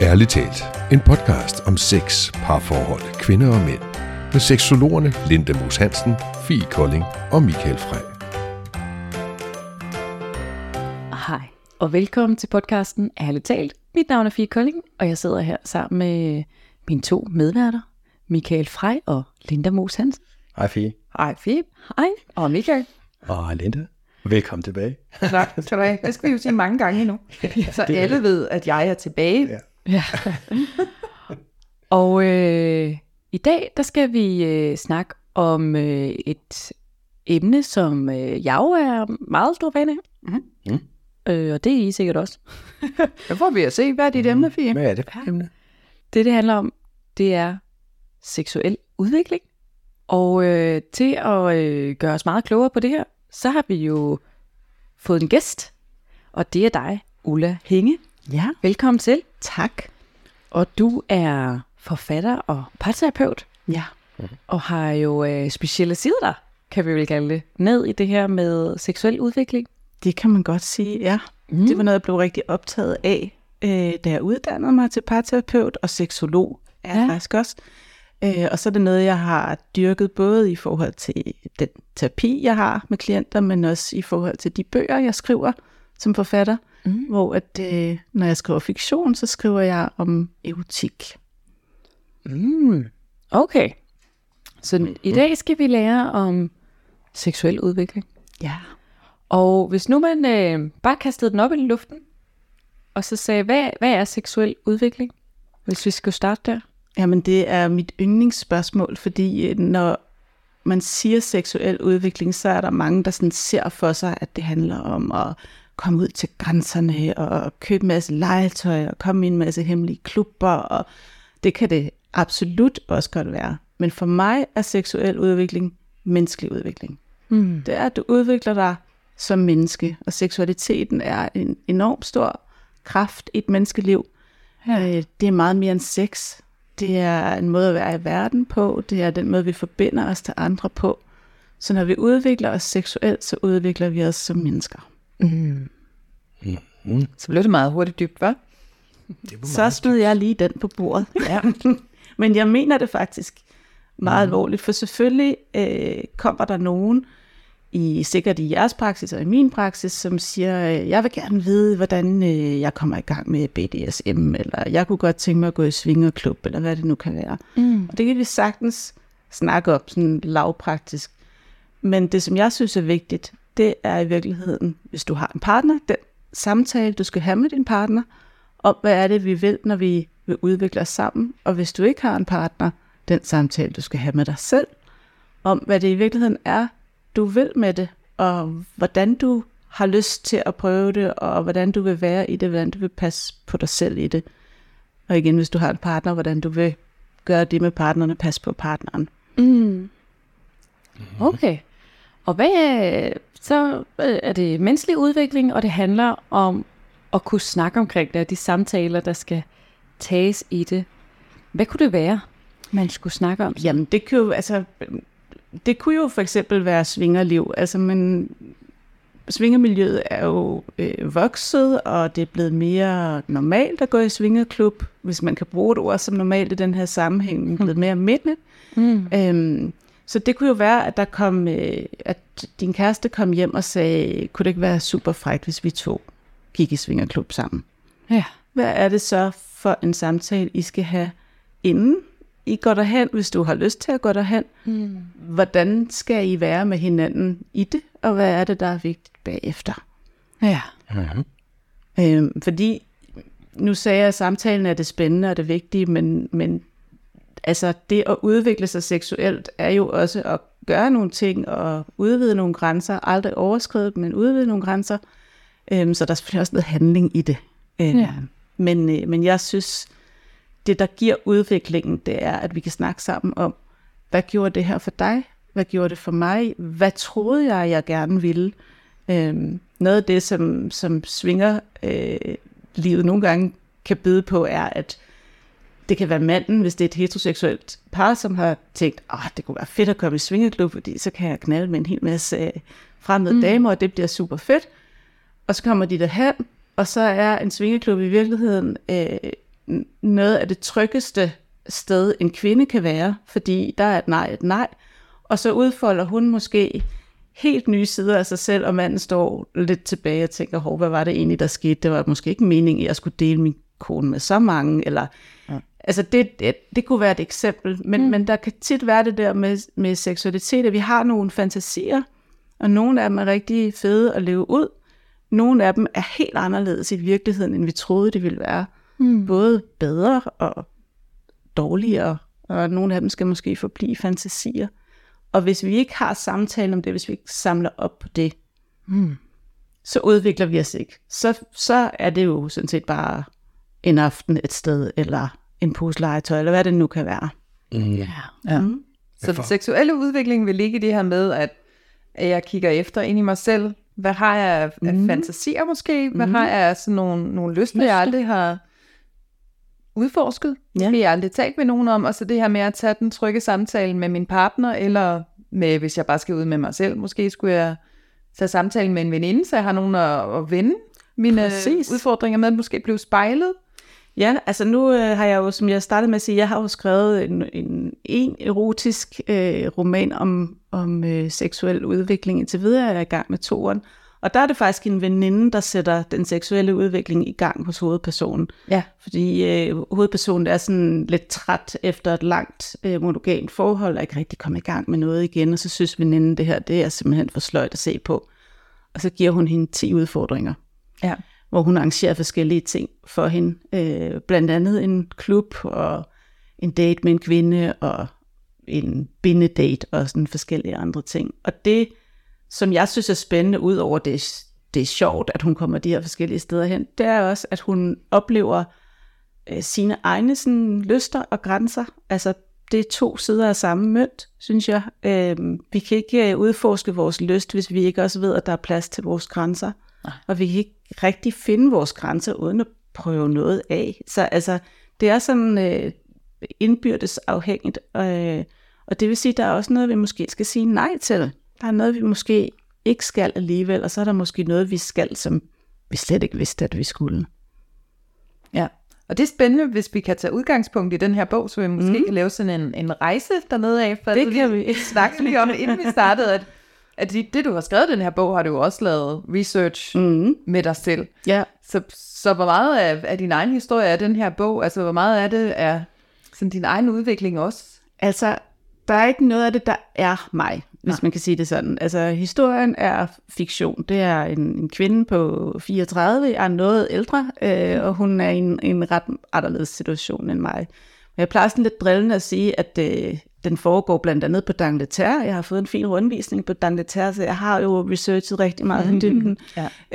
Ærlig Talt, en podcast om sex, parforhold, kvinder og mænd, med seksologerne Linda Moos Hansen, Fie Kolding og Michael Frey. Hej, og velkommen til podcasten Ærlig Talt. Mit navn er Fie Kolding, og jeg sidder her sammen med mine to medværter, Michael Frey og Linda Moos Hansen. Hej Fie. Hej Fie. Hej, og Michael. Og hej Linda. Velkommen tilbage. Tak. Det skal vi jo sige mange gange endnu. Så alle ved, at jeg er tilbage. Ja. Ja. Og i dag, der skal vi snakke om et emne, som jeg jo er meget stor fan af. Og det er I sikkert også. Der får vi at se, hvad er dit emne, Fie? Hvad er det for emne? Det handler om, det er seksuel udvikling. Og til at gøre os meget klogere på det her, så har vi jo fået en gæst, og det er dig, Ulla Hinge. Ja. Velkommen til. Tak. Og du er forfatter og parterapeut. Ja. Og har jo specialiseret dig, kan vi vel kalde det, ned i det her med seksuel udvikling. Det kan man godt sige, ja. Det var noget, jeg blev rigtig optaget af, da jeg uddannede mig til parterapeut og seksolog. Ja, faktisk også. Og så er det noget, jeg har dyrket både i forhold til den terapi, jeg har med klienter, men også i forhold til de bøger, jeg skriver som forfatter, hvor at, når jeg skriver fiktion, så skriver jeg om erotik. Okay. Så i dag skal vi lære om seksuel udvikling. Ja. Og hvis nu man bare kastede den op i luften, og så sagde, hvad er seksuel udvikling? Hvis vi skulle starte der. Jamen, det er mit yndlingsspørgsmål, fordi når man siger seksuel udvikling, så er der mange, der sådan ser for sig, at det handler om at komme ud til grænserne og købe en masse legetøj og komme i en masse hemmelige klubber, og det kan det absolut også godt være. Men for mig er seksuel udvikling menneskelig udvikling. Det er, at du udvikler dig som menneske, og seksualiteten er en enormt stor kraft i et menneskeliv. Ja. Det er meget mere end sex. Det er en måde at være i verden på. Det er den måde, vi forbinder os til andre på. Så når vi udvikler os seksuelt, så udvikler vi os som mennesker. Så blev det meget hurtigt dybt, hva'? Så stod jeg lige den på bordet. Ja. Men jeg mener det faktisk meget alvorligt, for selvfølgelig kommer der nogen, sikkert i jeres praksis og i min praksis, som siger, jeg vil gerne vide, hvordan jeg kommer i gang med BDSM, eller jeg kunne godt tænke mig at gå i svingerklub, eller hvad det nu kan være. Og det kan vi sagtens snakke om, sådan lavpraktisk. Men det, som jeg synes er vigtigt, det er i virkeligheden, hvis du har en partner, den samtale, du skal have med din partner, om hvad er det, vi vil, når vi vil udvikle os sammen. Og hvis du ikke har en partner, den samtale, du skal have med dig selv, om hvad det i virkeligheden er, du vil med det, og hvordan du har lyst til at prøve det, og hvordan du vil være i det, hvordan du vil passe på dig selv i det. Og igen, hvis du har en partner, hvordan du vil gøre det med partnerne, passe på partneren. Okay. Og så er det menneskelig udvikling, og det handler om at kunne snakke omkring det, og de samtaler, der skal tages i det. Hvad kunne det være, man skulle snakke om? Jamen, det kan jo, det kunne jo for eksempel være svingerliv, men svingermiljøet er jo vokset, og det er blevet mere normalt at gå i svingerklub, hvis man kan bruge et ord som normalt i den her sammenhæng, det er blevet mere almindeligt. Så det kunne jo være, at der kom, at din kæreste kom hjem og sagde, kunne det ikke være super frækt, hvis vi to gik i svingerklub sammen? Ja. Hvad er det så for en samtale, I skal have inden I går derhen, hvis du har lyst til at gå derhen? Hvordan skal I være med hinanden i det, og hvad er det, der er vigtigt bagefter? Ja. Fordi, nu sagde jeg, at samtalen er det spændende og det vigtige, men det at udvikle sig seksuelt er jo også at gøre nogle ting og udvide nogle grænser, aldrig overskride dem, men udvide nogle grænser, så der er selvfølgelig også noget handling i det. Men jeg synes, det, der giver udviklingen, det er, at vi kan snakke sammen om, hvad gjorde det her for dig? Hvad gjorde det for mig? Hvad troede jeg gerne ville? Noget af det, som svinger livet nogle gange kan byde på, er, at det kan være manden, hvis det er et heteroseksuelt par, som har tænkt, det kunne være fedt at komme i svingerklub, fordi så kan jeg knalde med en hel masse fremmede damer, og det bliver super fedt. Og så kommer de derhen, og så er en svingerklub i virkeligheden noget af det tryggeste sted, en kvinde kan være, fordi der er et nej, et nej. Og så udfolder hun måske helt nye sider af sig selv, og manden står lidt tilbage og tænker, hov, hvad var det egentlig, der skete? Det var måske ikke meningen, at jeg skulle dele min kone med så mange, eller... Ja. Altså, det kunne være et eksempel, men der kan tit være det der med seksualitet, at vi har nogle fantasier, og nogle af dem er rigtig fede at leve ud. Nogle af dem er helt anderledes i virkeligheden, end vi troede, det ville være. Mm. Både bedre og dårligere, og nogle af dem skal måske forblive fantasier. Og hvis vi ikke har samtale om det, hvis vi ikke samler op på det, så udvikler vi os ikke. Så er det jo sådan set bare en aften et sted, eller en poselegetøj, eller hvad det nu kan være. Ja. Mm. Så den seksuelle udvikling vil ligge i det her med, at jeg kigger efter ind i mig selv. Hvad har jeg af fantasier måske? Hvad har jeg af sådan nogle lyster, jeg aldrig har udforsket? Ja. Jeg har aldrig talt med nogen om. Og så det her med at tage den trygge samtale med min partner, eller med, hvis jeg bare skal ud med mig selv, måske skulle jeg tage samtalen med en veninde, så jeg har nogen at vende mine udfordringer med, måske blive spejlet. Ja, altså nu har jeg jo, som jeg startede med at sige, jeg har jo skrevet en erotisk roman om seksuel udvikling indtil videre. Jeg er i gang med 2'eren. Og der er det faktisk en veninde, der sætter den seksuelle udvikling i gang hos hovedpersonen. Ja. Fordi hovedpersonen er sådan lidt træt efter et langt monogamt forhold, og ikke rigtig komme i gang med noget igen. Og så synes veninden, det her, det er simpelthen for sløjt at se på. Og så giver hun hende 10 udfordringer. Ja. Hvor hun arrangerer forskellige ting for hende. Blandt andet en klub, og en date med en kvinde, og en bindedate, og sådan forskellige andre ting. Og det, som jeg synes er spændende, ud over det er sjovt, at hun kommer de her forskellige steder hen, det er også, at hun oplever sine egne sådan, lyster og grænser. Altså, det er 2 sider af samme mønt, synes jeg. Vi kan ikke udforske vores lyst, hvis vi ikke også ved, at der er plads til vores grænser. Og vi kan ikke rigtig finde vores grænser uden at prøve noget af. Så altså, det er sådan indbyrdes afhængigt. Og det vil sige, at der er også noget, vi måske skal sige nej til. Der er noget, vi måske ikke skal alligevel, og så er der måske noget, vi skal, som vi slet ikke vidste, at vi skulle. Ja, og det er spændende, hvis vi kan tage udgangspunkt i den her bog, så vi måske kan lave sådan en rejse dernede af. For det kan vi snakke lige om, inden vi startede, at det, du har skrevet i den her bog, har du jo også lavet research med dig selv. Ja. Så hvor meget af din egen historie er den her bog? Altså, hvor meget af det er sådan, din egen udvikling også? Altså, der er ikke noget af det, der er mig, hvis man kan sige det sådan. Altså, historien er fiktion. Det er en kvinde på 34, er noget ældre, og hun er i en ret anderledes situation end mig. Men jeg plejer sådan lidt drillende at sige, at den foregår blandt andet på Dan Letère. Jeg har fået en fin rundvisning på Dan Letère, så jeg har jo researchet rigtig meget i dybden.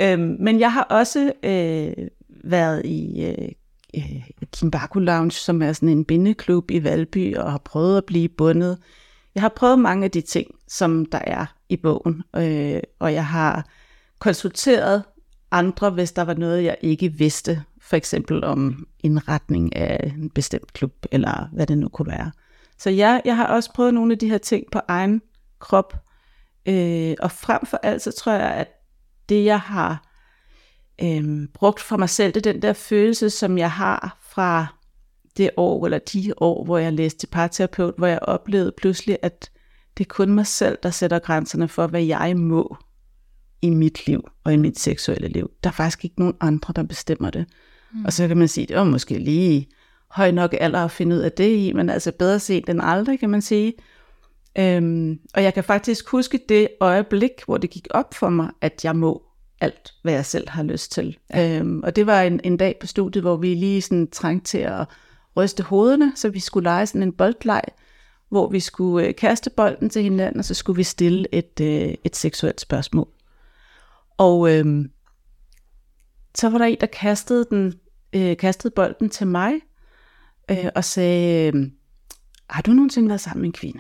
Ja. Men jeg har også været i Kinbaku Lounge, som er sådan en bindeklub i Valby, og har prøvet at blive bundet. Jeg har prøvet mange af de ting, som der er i bogen, og jeg har konsulteret andre, hvis der var noget, jeg ikke vidste, for eksempel om indretning af en bestemt klub, eller hvad det nu kunne være. Så jeg har også prøvet nogle af de her ting på egen krop, og frem for alt så tror jeg, at det jeg har brugt for mig selv, det er den der følelse, som jeg har fra det år, eller de år, hvor jeg læste til parterapeut, hvor jeg oplevede pludselig, at det er kun mig selv, der sætter grænserne for, hvad jeg må i mit liv og i mit seksuelle liv. Der er faktisk ikke nogen andre, der bestemmer det. Mm. Og så kan man sige, det var måske lige høj nok alder at finde ud af det i, men altså bedre sent end aldrig, kan man sige. Og jeg kan faktisk huske det øjeblik, hvor det gik op for mig, at jeg må alt, hvad jeg selv har lyst til. Ja. Og det var en dag på studiet, hvor vi lige sådan trængte til at ryste hovederne, så vi skulle lege sådan en boldleg, hvor vi skulle kaste bolden til hinanden, og så skulle vi stille et seksuelt spørgsmål. Og så var der en, der kastede bolden til mig, og sagde, har du nogensinde været sammen med en kvinde?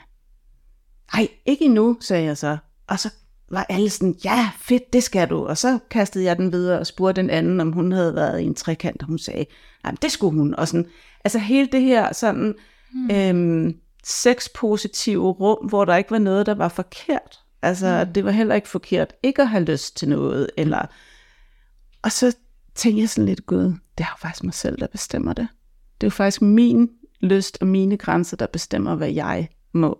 Nej, ikke endnu, sagde jeg så. Og så var alle sådan, ja, fedt, det skal du. Og så kastede jeg den videre og spurgte den anden, om hun havde været i en trekant, og hun sagde, nej, det skulle hun. Og sådan, altså hele det her sådan sexpositive rum, hvor der ikke var noget, der var forkert. Altså, det var heller ikke forkert ikke at have lyst til noget. Eller... Og så tænkte jeg sådan lidt, gud, det er jo faktisk mig selv, der bestemmer det. Det er jo faktisk min lyst og mine grænser, der bestemmer, hvad jeg må.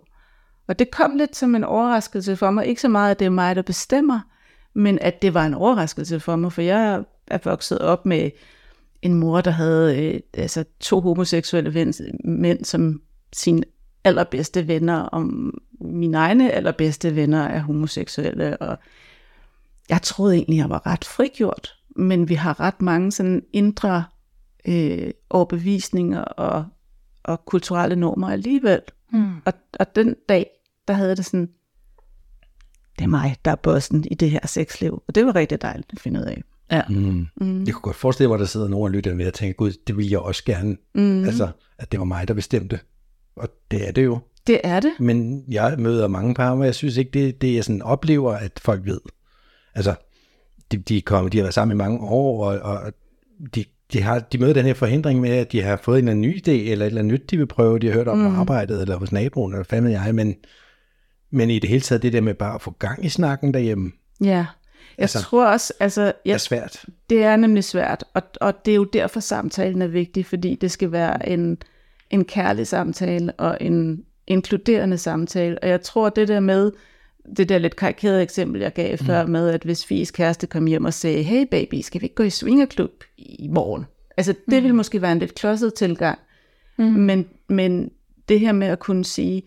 Og det kom lidt som en overraskelse for mig. Ikke så meget, at det er mig, der bestemmer, men at det var en overraskelse for mig, for jeg er vokset op med en mor, der havde to homoseksuelle mænd som sine allerbedste venner, og mine egne allerbedste venner er homoseksuelle, og jeg troede egentlig, jeg var ret frigjort, men vi har ret mange sådan indre overbevisninger og kulturelle normer alligevel. Mm. Og den dag, der havde det sådan, det er mig, der er bossen i det her sexliv. Og det var rigtig dejligt at finde ud af. Ja. Mm. Mm. Jeg kunne godt forestille mig, at der sidder nogen og lytter med og tænker, gud, det ville jeg også gerne. Mm. Altså, at det var mig, der bestemte. Og det er det jo. Det er det. Men jeg møder mange par, og jeg synes ikke, det jeg sådan oplever, at folk ved. Altså, de har været sammen i mange år, og de møder den her forhindring med, at de har fået en eller anden ny idé, eller et eller andet nyt, de vil prøve, de har hørt om på arbejdet, eller hos naboen, eller hvad med jeg, men i det hele taget, det der med bare at få gang i snakken derhjemme. Ja, jeg tror også, det er svært. Det er nemlig svært, og det er jo derfor, samtalen er vigtig, fordi det skal være en kærlig samtale, og en inkluderende samtale, og jeg tror, det der med, det der lidt karikerede eksempel, jeg gav før med, at hvis Fies kæreste kom hjem og sagde, hey baby, skal vi ikke gå i swingerklub i morgen? Altså det ville måske være en lidt klodset tilgang, men det her med at kunne sige,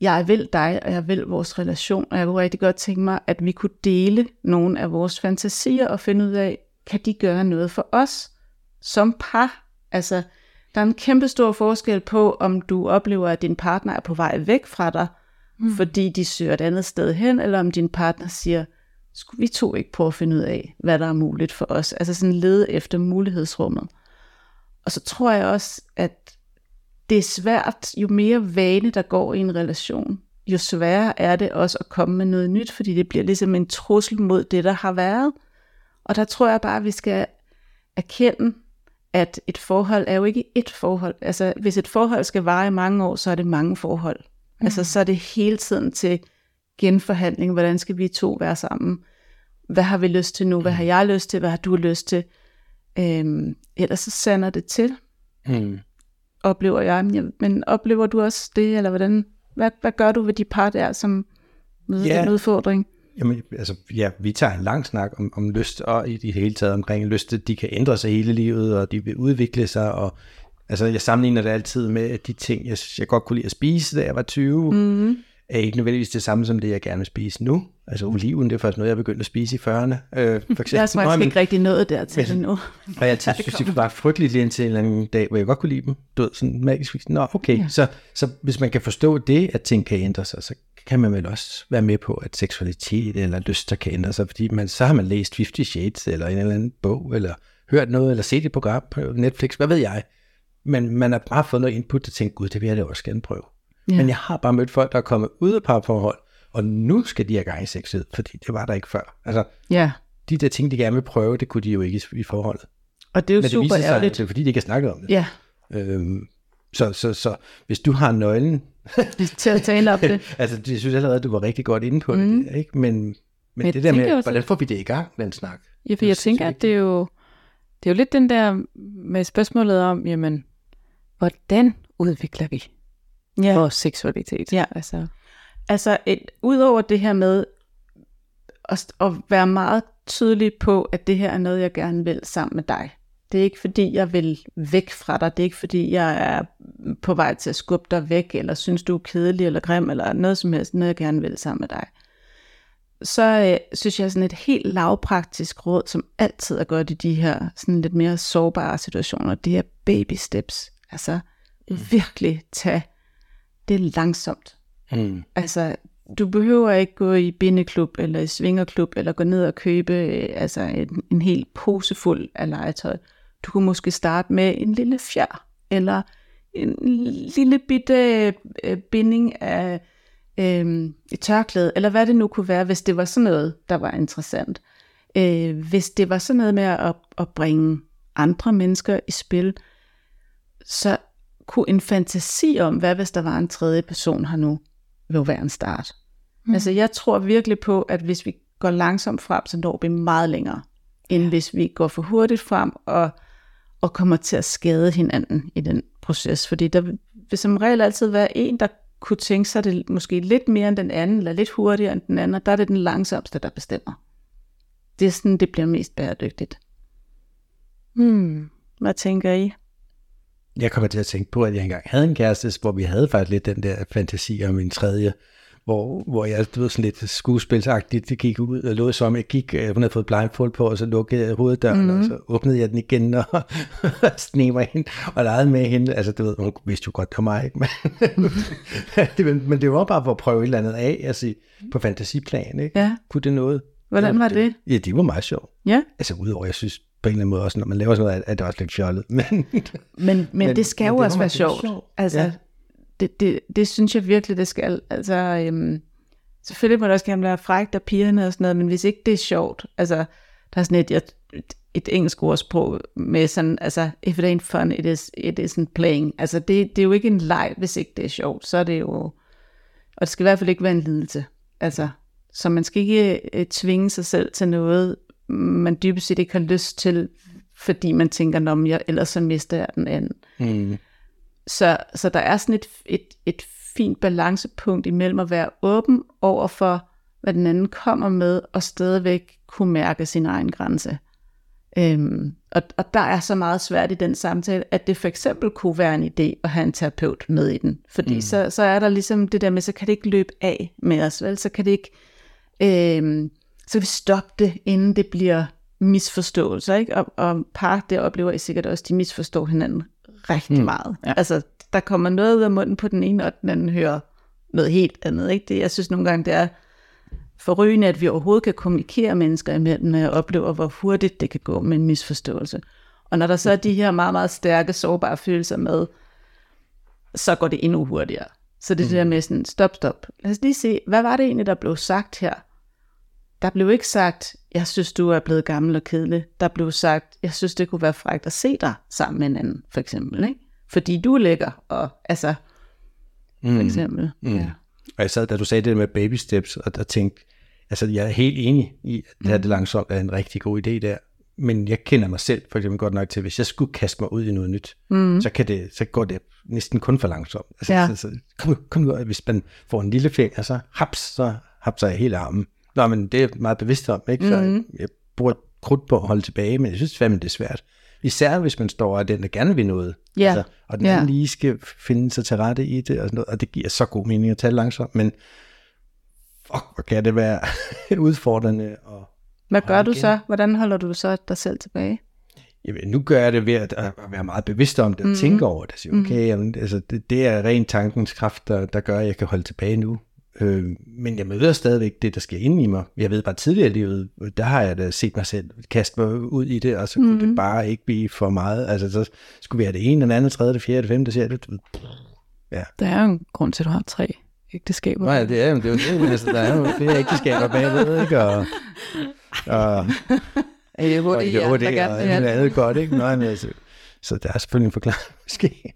jeg vil dig, og jeg vil vores relation, og jeg kunne rigtig godt tænke mig, at vi kunne dele nogle af vores fantasier og finde ud af, kan de gøre noget for os som par? Altså der er en kæmpe stor forskel på, om du oplever, at din partner er på vej væk fra dig, fordi de søger et andet sted hen, eller om din partner siger, skulle vi to ikke prøve at finde ud af, hvad der er muligt for os? Altså sådan lede efter mulighedsrummet. Og så tror jeg også, at det er svært, jo mere vane der går i en relation, jo sværere er det også at komme med noget nyt, fordi det bliver ligesom en trussel mod det, der har været. Og der tror jeg bare, at vi skal erkende, at et forhold er jo ikke et forhold. Altså hvis et forhold skal vare i mange år, så er det mange forhold. Altså så er det hele tiden til genforhandling, hvordan skal vi to være sammen, hvad har vi lyst til nu, hvad har jeg lyst til, hvad har du lyst til, ellers så sander det til, oplever jeg, men oplever du også det, eller hvordan, hvad gør du ved de par der, som møder den udfordring? Jamen, altså, ja, vi tager en lang snak om lyst, og i det hele taget omkring lyst, de kan ændre sig hele livet, og de vil udvikle sig, og altså, jeg sammenligner det altid med, at de ting, jeg godt kunne lide at spise, da jeg var 20, er ikke nødvendigvis det samme som det, jeg gerne vil spise nu. Altså, oliven, det er faktisk noget, jeg begyndte at spise i 40'erne. For eksempel, jeg har faktisk ikke rigtig nået dertil endnu. Og jeg synes, det var frygteligt lige indtil en eller anden dag, hvor jeg godt kunne lide dem. Du ved, sådan magisk. Nå, okay. Ja. Så hvis man kan forstå det, at ting kan ændre sig, så kan man vel også være med på, at seksualitet eller lyster kan ændre sig, fordi så har man læst 50 Shades, eller en eller anden bog, eller hørt noget, eller set et program på Netflix, hvad ved jeg. Men man har bare fået noget input og tænkt, gud, det vil jeg da også gerne prøve. Ja. Men jeg har bare mødt folk, der er kommet ud af parforhold, og nu skal de have gang i sexet, fordi det var der ikke før. Altså, de der ting, de gerne vil prøve, det kunne de jo ikke i forholdet. Og det er jo super ærligt. Det er fordi, de ikke har snakket om det. Ja. Så hvis du har nøglen... til at tale om det. Altså, jeg synes allerede, at du var rigtig godt inde på det, ikke? Men det der med, hvordan får vi det i gang, den snak? Ja, for jeg tænker, at det er jo lidt den der med spørgsmålet om, jamen, hvordan udvikler vi vores seksualitet? Ja. Altså udover det her med at være meget tydelig på, at det her er noget, jeg gerne vil sammen med dig. Det er ikke fordi, jeg vil væk fra dig. Det er ikke fordi, jeg er på vej til at skubbe dig væk, eller synes, du er kedelig eller grim, eller noget som helst, noget jeg gerne vil sammen med dig. Så synes jeg sådan et helt lavpraktisk råd, som altid er godt i de her sådan lidt mere sårbare situationer, det er baby steps. Altså virkelig tage det langsomt. Altså du behøver ikke gå i bindeklub eller i svingerklub eller gå ned og købe en hel pose fuld af legetøj. Du kunne måske starte med en lille fjer eller en lille bitte binding af et tørklæde, eller hvad det nu kunne være, hvis det var sådan noget, der var interessant. Hvis det var sådan noget med at bringe andre mennesker i spil, så kunne en fantasi om, hvad hvis der var en tredje person her nu, vil være en start. Altså jeg tror virkelig på, at hvis vi går langsomt frem, så når vi meget længere, end hvis vi går for hurtigt frem, og og kommer til at skade hinanden i den proces. Fordi der vil som regel altid være en, der kunne tænke sig det måske lidt mere end den anden, eller lidt hurtigere end den anden, og der er det den langsomste, der bestemmer. Det er sådan, det bliver mest bæredygtigt. Hvad tænker I? Jeg kommer til at tænke på, at jeg engang havde en kæreste, hvor vi havde faktisk lidt den der fantasi om en tredje, hvor jeg blev sådan lidt skuespilsagtigt, det gik ud og lå som, jeg gik, hun havde fået blindfold på, og så lukkede jeg hoveddøren, og så åbnede jeg den igen, og snever hende, og legede med hende, altså du ved, hun vidste jo godt, det var mig, ikke? Men det var bare for at prøve et eller andet af, altså på fantasiplan, ikke? Ja. Kunne det noget? Hvordan var det? Ja, det var meget sjovt. Ja. Altså udover, jeg synes, på en eller anden måde også, når man laver sådan noget, er det også lidt fjollet. Men det skal jo også være sjovt. Altså, ja. Det synes jeg virkelig, det skal. Altså, selvfølgelig må det også gerne være frækt og pigerne og sådan noget, men hvis ikke det er sjovt, altså, der er sådan et engelsk ordsprog med sådan, altså, if it ain't fun, it isn't playing. Altså, det er jo ikke en leg, hvis ikke det er sjovt, så er det jo, og det skal i hvert fald ikke være en lidelse. Altså, så man skal ikke tvinge sig selv til noget, man dybest set ikke har lyst til, fordi man tænker, nå, jeg, ellers så mister jeg den anden. Så der er sådan et fint balancepunkt imellem at være åben over for, hvad den anden kommer med, og stadigvæk kunne mærke sin egen grænse. Og der er så meget svært i den samtale, at det for eksempel kunne være en idé at have en terapeut med i den. Fordi så er der ligesom det der med, så kan det ikke løbe af med os, vel? Så kan det ikke... så kan vi stoppe det, inden det bliver misforståelser, ikke? Og par, det oplever I sikkert også, de misforstår hinanden rigtig meget. Ja. Altså, der kommer noget ud af munden på den ene, og den anden hører noget helt andet, ikke? Det, jeg synes nogle gange, det er forrygende, at vi overhovedet kan kommunikere mennesker imellem, når jeg oplever, hvor hurtigt det kan gå med en misforståelse. Og når der så er de her meget, meget stærke, sårbare følelser med, så går det endnu hurtigere. Så det er det der med sådan, stop. Lad os lige se, hvad var det egentlig, der blev sagt her? Der blev ikke sagt, jeg synes, du er blevet gammel og kedelig. Der blev sagt, jeg synes, det kunne være frækt at se dig sammen med en anden, for eksempel. Ikke? Fordi du er lækker, og altså, for eksempel. Ja. Og jeg sad, da du sagde det med baby steps, og tænkte, altså jeg er helt enig i, at det her det langsomt er en rigtig god idé der. Men jeg kender mig selv for eksempel godt nok til, hvis jeg skulle kaste mig ud i noget nyt, så går det næsten kun for langsomt. Altså, ja. Kom ud, hvis man får en lille finger, så hapser jeg hele armen. Nå, men det er meget bevidst om, ikke? Så jeg bruger krudt på at holde tilbage, men jeg synes fandme, det er svært. Især hvis man står og den, der gerne vil noget. Yeah. Altså, og den anden lige skal finde sig til rette i det, og sådan noget, og det giver så god mening at tale langsomt, men hvor kan det være udfordrende. Hvad gør du så? Hvordan holder du så dig selv tilbage? Jamen, nu gør jeg det ved at være meget bevidst om det, og tænke over det. Så, okay, jamen, altså, det er rent tankens kraft, der gør, at jeg kan holde tilbage nu. Men jeg møder stadigvæk det, der sker inde i mig. Jeg ved bare tidligere i livet, der har jeg da set mig selv kaste mig ud i det, og så kunne det bare ikke blive for meget. Altså, så skulle vi have det ene, den anden, tredje, det fjerde, det femte, det sjette. Ja. Der er jo en grund til, at du har 3 ægteskaber. Nej, det er jo det. Altså, der er jo flere ægteskaber bagved, ikke? Og jeg må det, og det er godt, ikke? Nå, men altså, så der er selvfølgelig en forklaring, måske.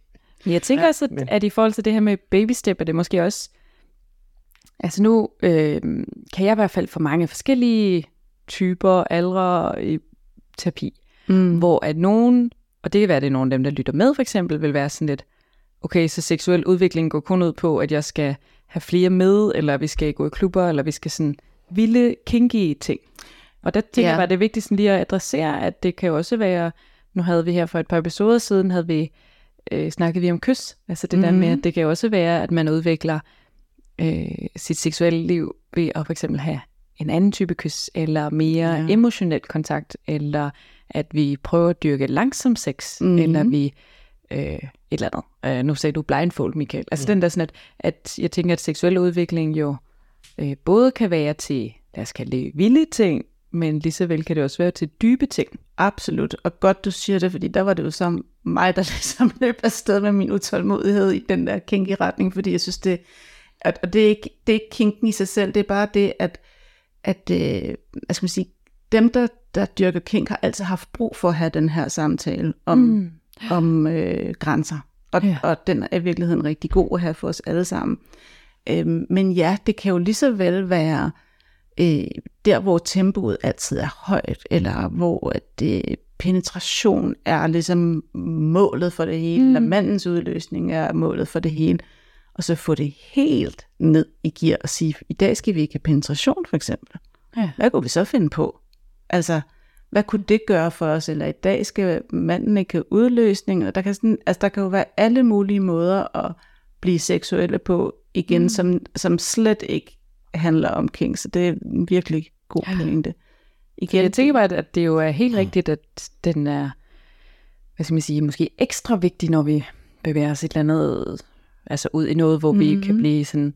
Jeg tænker også, at i forhold til det her med babystep, er det måske også... Altså nu kan jeg i hvert fald få mange forskellige typer, aldre i terapi, hvor at nogen, og det kan være, det er nogen af dem, der lytter med for eksempel, vil være sådan lidt, okay, så seksuel udvikling går kun ud på, at jeg skal have flere med, eller vi skal gå i klubber, eller vi skal sådan vilde, kinky ting. Og der tænker jeg bare, det er vigtigt sådan lige at adressere, at det kan jo også være, nu havde vi her for et par episoder siden, snakkede vi om kys, altså det der med, at det kan jo også være, at man udvikler sit seksuelle liv ved at for eksempel have en anden type kys, eller mere emotionel kontakt, eller at vi prøver at dyrke langsom sex, eller vi et eller andet. Nu sagde du blindfold, Michael. Altså den der sådan, at jeg tænker, at seksuel udvikling jo både kan være til, lad os kalde det vilde ting, men lige så vel kan det også være til dybe ting. Absolut, og godt du siger det, fordi der var det jo som mig, der ligesom løb afsted med min utålmodighed i den der kinky retning, fordi jeg synes det... Og det er ikke kinken i sig selv, det er bare det, at dem, der dyrker kink, har altid haft brug for at have den her samtale om grænser. Og den er i virkeligheden rigtig god at have for os alle sammen. Men ja, det kan jo lige så vel være der, hvor tempoet altid er højt, eller hvor at penetration er ligesom målet for det hele, eller mandens udløsning er målet for det hele, og så få det helt ned i gear og sige, i dag skal vi ikke have penetration for eksempel. Ja. Hvad kunne vi så finde på? Altså, hvad kunne det gøre for os? Eller i dag skal manden ikke have udløsning, og der kan jo være alle mulige måder at blive seksuelle på, igen, som slet ikke handler om kink, så det er virkelig god pointe. Igen. Jeg tænker bare, at det jo er helt rigtigt, at den er, hvad skal man sige, måske ekstra vigtig, når vi bevæger os et eller andet, altså ud i noget, hvor vi kan blive sådan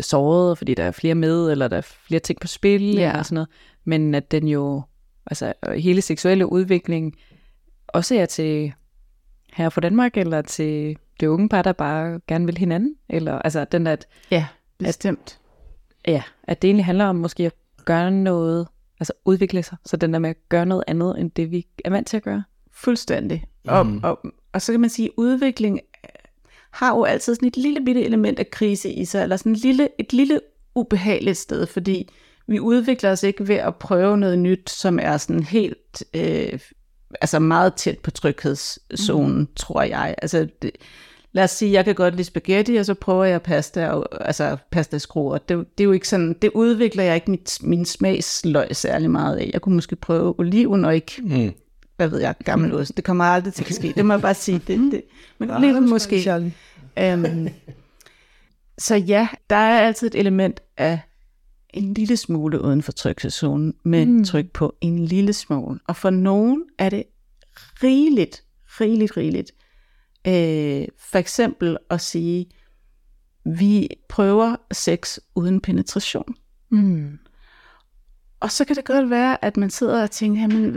såret, fordi der er flere med, eller der er flere ting på spil, eller sådan noget. Men at den jo, altså hele seksuelle udvikling, også er til her fra Danmark, eller til det unge par, der bare gerne vil hinanden, eller altså den at... Ja, bestemt. At det egentlig handler om måske at gøre noget, altså udvikle sig, så den der med at gøre noget andet, end det vi er vant til at gøre. Fuldstændig. Og så kan man sige, at udvikling har jo altid sådan et lille bitte element af krise i sig, eller sådan et lille ubehageligt sted, fordi vi udvikler os ikke ved at prøve noget nyt, som er sådan helt, altså meget tæt på tryghedszonen, tror jeg. Altså, lad os sige, jeg kan godt lide spaghetti, og så prøver jeg pasta, og, altså pastaskruer. Det er jo ikke sådan, det udvikler jeg ikke min smagsløg særlig meget af. Jeg kunne måske prøve oliven, og ikke, hvad ved jeg, gammel ost. Det kommer aldrig til at ske, det må jeg bare sige. Det. Men oliven måske. Så ja, der er altid et element af en lille smule uden for tryghedszonen, med tryk på en lille smule. Og for nogen er det rigeligt. For eksempel at sige, vi prøver sex uden penetration. Og så kan det godt være, at man sidder og tænker, jamen,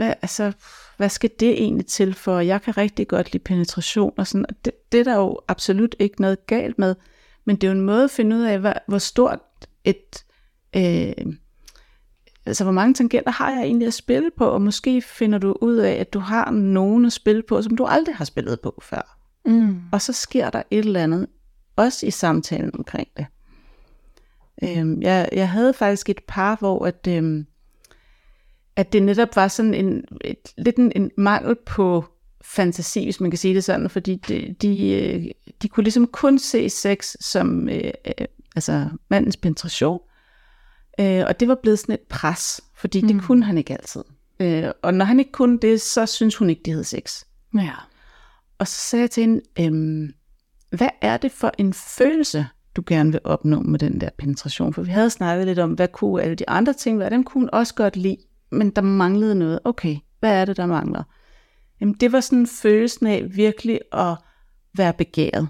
hvad skal det egentlig til for? Jeg kan rigtig godt lide penetration og sådan. Og det er der jo absolut ikke noget galt med. Men det er jo en måde at finde ud af, hvor stort et... altså hvor mange tangenter har jeg egentlig at spille på, og måske finder du ud af, at du har nogen at spille på, som du aldrig har spillet på før. Og så sker der et eller andet, også i samtalen omkring det. Jeg havde faktisk et par, hvor at det netop var sådan en mangel på fantasi, hvis man kan sige det sådan, fordi de kunne ligesom kun se sex som altså mandens penetration. Og det var blevet sådan et pres, fordi det kunne han ikke altid. Og når han ikke kunne det, så synes hun ikke, det hed sex. Ja. Og så sagde jeg til hende, hvad er det for en følelse, du gerne vil opnå med den der penetration? For vi havde snakket lidt om, hvad kunne alle de andre ting være, dem kunne hun også godt lide, men der manglede noget. Okay, hvad er det, der mangler? Jamen, det var sådan følelsen af virkelig at være begæret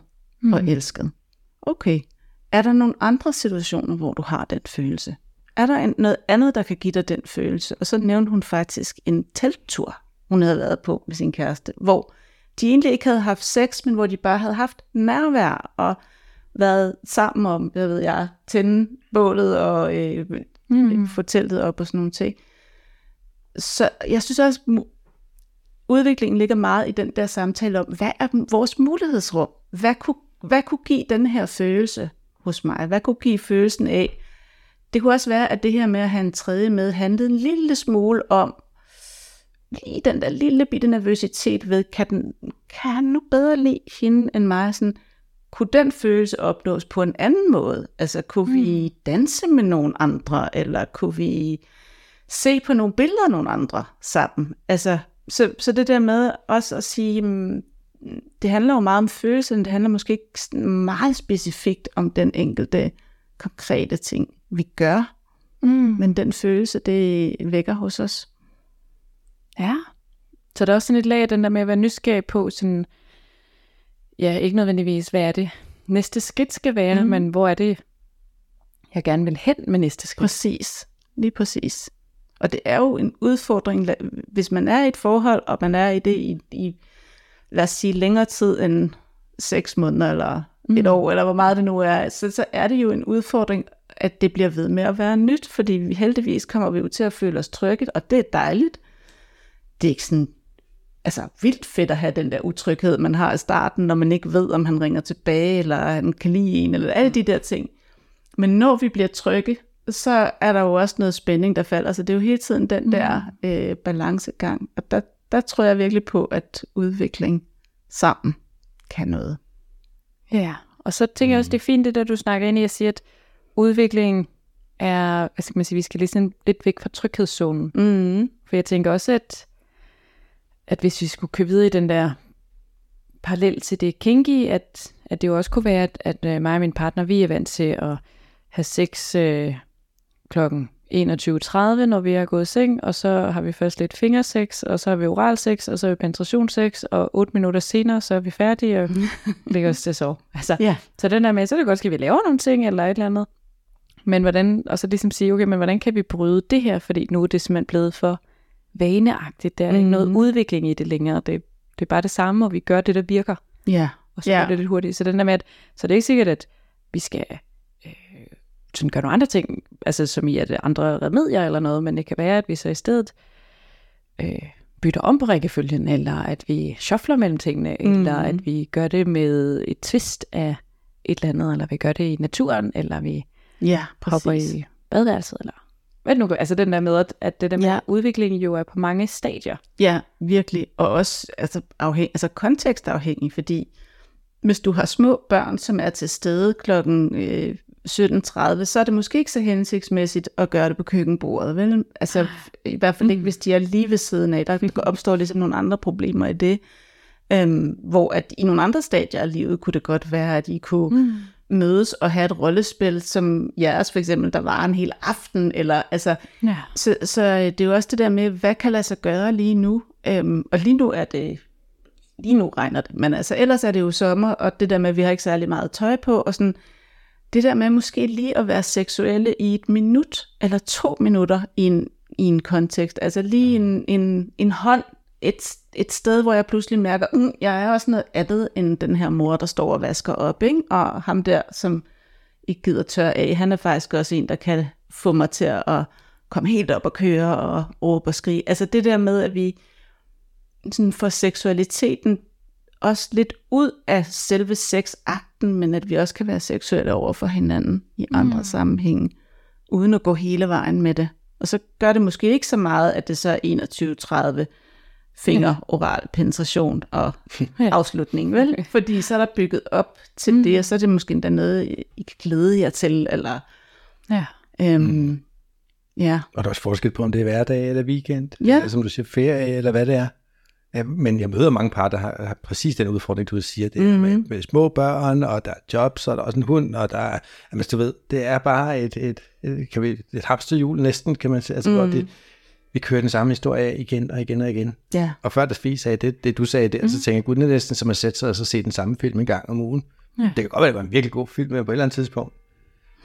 og elsket. Okay, er der nogle andre situationer, hvor du har den følelse? Er der noget andet, der kan give dig den følelse? Og så nævnte hun faktisk en telttur, hun havde været på med sin kæreste, hvor de egentlig ikke havde haft sex, men hvor de bare havde haft nærvær og været sammen om, hvad ved jeg, tænde bålet og få teltet op og sådan nogle ting. Så jeg synes også, udviklingen ligger meget i den der samtale om, hvad er vores mulighedsrum? Hvad kunne give den her følelse hos mig? Hvad kunne give følelsen af? Det kunne også være, at det her med at have en tredje med, handlede en lille smule om lige den der lille bitte nervøsitet ved, kan han nu bedre lide hende end mig? Sådan, kunne den følelse opnås på en anden måde? Altså, kunne vi danse med nogen andre? Eller kunne vi se på nogle billeder af nogle andre sammen? Altså, så det der med også at sige, det handler jo meget om følelsen, det handler måske ikke meget specifikt om den enkelte konkrete ting, vi gør, men den følelse, det vækker hos os. Ja. Så der er også sådan et lag af den der med at være nysgerrig på, sådan, ja, ikke nødvendigvis, hvad er det næste skridt skal være, men hvor er det, jeg gerne vil hen med næste skridt. Præcis, lige præcis. Og det er jo en udfordring, hvis man er i et forhold, og man er i det i lad os sige, længere tid end 6 måneder, eller et år, eller hvor meget det nu er, så er det jo en udfordring, at det bliver ved med at være nyt, fordi vi heldigvis kommer vi jo til at føle os trygget, og det er dejligt. Det er ikke sådan, altså vildt fedt at have den der utryghed, man har i starten, når man ikke ved, om han ringer tilbage, eller han kan lide en, eller alle de der ting. Men når vi bliver trygge, så er der jo også noget spænding, der falder, så det er jo hele tiden den der balancegang, og der der tror jeg virkelig på, at udvikling sammen kan noget. Ja, og så tænker jeg også, det er fint det der, du snakker ind i at sige, at udviklingen er, hvad skal man sige, vi skal ligesom lidt væk fra tryghedszonen. Mm. For jeg tænker også, at hvis vi skulle købe videre i den der parallel til det kinky, at det jo også kunne være, at mig og min partner, vi er vant til at have sex klokken 21.30, når vi er gået i seng, og så har vi først lidt fingersex, og så har vi oralsex, og så har vi penetrationssex, og 8 minutter senere, så er vi færdige og lægger os til at sove. Altså, yeah. Så den der med, så er det godt, skal vi lave nogle ting, eller et eller andet. Men hvordan, og så ligesom sige, okay, men hvordan kan vi bryde det her, fordi nu er det simpelthen blevet for vaneagtigt, der er ikke noget udvikling i det længere, det er bare det samme, og vi gør det, der virker. Ja. Yeah. Og så er det lidt hurtigt. Så den der med, at, så det er ikke sikkert, at vi skal sådan gøre nogle andre ting, altså som i at andre remedier eller noget, men det kan være, at vi så i stedet bytter om på rækkefølgen, eller at vi shuffler mellem tingene, eller at vi gør det med et twist af et eller andet, eller vi gør det i naturen, eller vi hopper i badeværelset, eller hvad nu? Altså den der med, at det der med udviklingen jo er på mange stadier. Ja, virkelig, og også altså, kontekstafhængig, fordi hvis du har små børn, som er til stede klokken 17.30, så er det måske ikke så hensigtsmæssigt at gøre det på køkkenbordet, vel? Altså i hvert fald ikke, hvis de er lige ved siden af. Der opstår ligesom nogle andre problemer i det, hvor at i nogle andre stadier af livet kunne det godt være, at I kunne mødes og have et rollespil, som jeres for eksempel, der var en hel aften, eller altså, så det er jo også det der med, hvad kan lade sig gøre lige nu? Og lige nu regner det, men altså ellers er det jo sommer, og det der med, at vi har ikke særlig meget tøj på, og sådan, det der med måske lige at være seksuelle i 1 minut eller 2 minutter i en kontekst. Altså lige en hånd, et sted, hvor jeg pludselig mærker, jeg er også noget andet end den her mor, der står og vasker op, ikke? Og ham der, som ikke gider tørre af, han er faktisk også en, der kan få mig til at komme helt op og køre og råbe og skrige. Altså det der med, at vi sådan får seksualiteten også lidt ud af selve sexakten, men at vi også kan være seksuelle over for hinanden i andre sammenhænge, uden at gå hele vejen med det. Og så gør det måske ikke så meget, at det så er 21.30 oral penetration og afslutning, vel? Okay. Fordi så er der bygget op til det, og så er det måske endda noget, I kan glæde jer til, eller... Og der er også forskel på, om det er hverdag eller weekend, eller som du siger, ferie, eller hvad det er. Ja, men jeg møder mange par, der har præcis den udfordring, du siger, det med små børn, og der er jobs, og der er også en hund, og der er, jamen, du ved, det er bare et hamsterhjul næsten, kan man sige, altså hvor det, vi kører den samme historie af igen og igen og igen. Ja. Og før der Sofie sagde det du sagde der, så tænker jeg, gud, det er næsten som at sætte sig og så se den samme film en gang om ugen. Ja. Det kan godt være, det var en virkelig god film, men på et eller andet tidspunkt,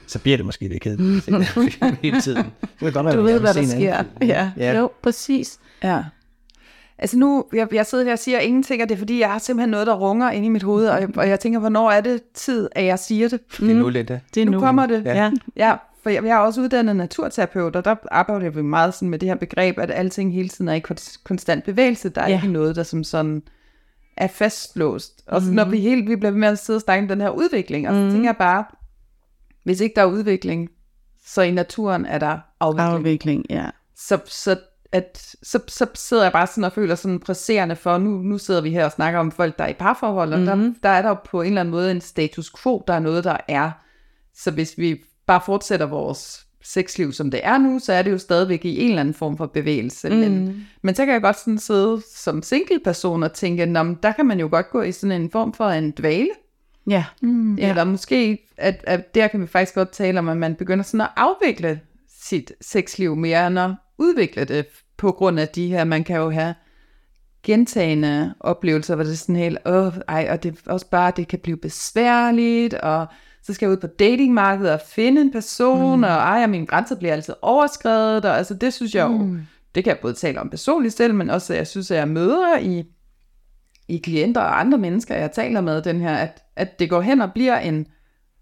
så bliver det måske lidt kedeligt hele tiden. Det godt, du ved, hvad der sker. Ja. Jo, præcis. Ja. Altså nu, jeg sidder her og siger ingenting, og det er fordi, jeg har simpelthen noget, der runger inde i mit hoved, og jeg tænker, hvornår er det tid, at jeg siger det? Det er nu lidt, da. Det er nu kommer det. Ja, for jeg er også uddannet naturterapeut, og der arbejder vi meget sådan med det her begreb, at alting hele tiden er i konstant bevægelse. Der er ikke noget, der som sådan er fastlåst. Og så, når vi bliver ved med at sidde og snakke den her udvikling, og så tænker jeg bare, hvis ikke der er udvikling, så i naturen er der afvikling. Så sidder jeg bare sådan og føler sådan presserende for, nu sidder vi her og snakker om folk, der er i parforhold, og der er der på en eller anden måde en status quo, der er noget, der er. Så hvis vi bare fortsætter vores sexliv, som det er nu, så er det jo stadigvæk i en eller anden form for bevægelse. Men så kan jeg godt sådan sidde som single-person og tænke, der kan man jo godt gå i sådan en form for en dvale. Ja. Eller måske, at der kan vi faktisk godt tale om, at man begynder sådan at afvikle sit sexliv mere, når udvikle det på grund af de her, man kan jo have gentagende oplevelser, hvor det er sådan helt, og det er også bare, det kan blive besværligt, og så skal jeg ud på datingmarkedet og finde en person, og mine grænser bliver altid overskredet, og altså det synes jeg jo, det kan jeg både tale om personligt selv, men også jeg synes, at jeg møder i klienter og andre mennesker, jeg taler med den her, at det går hen og bliver en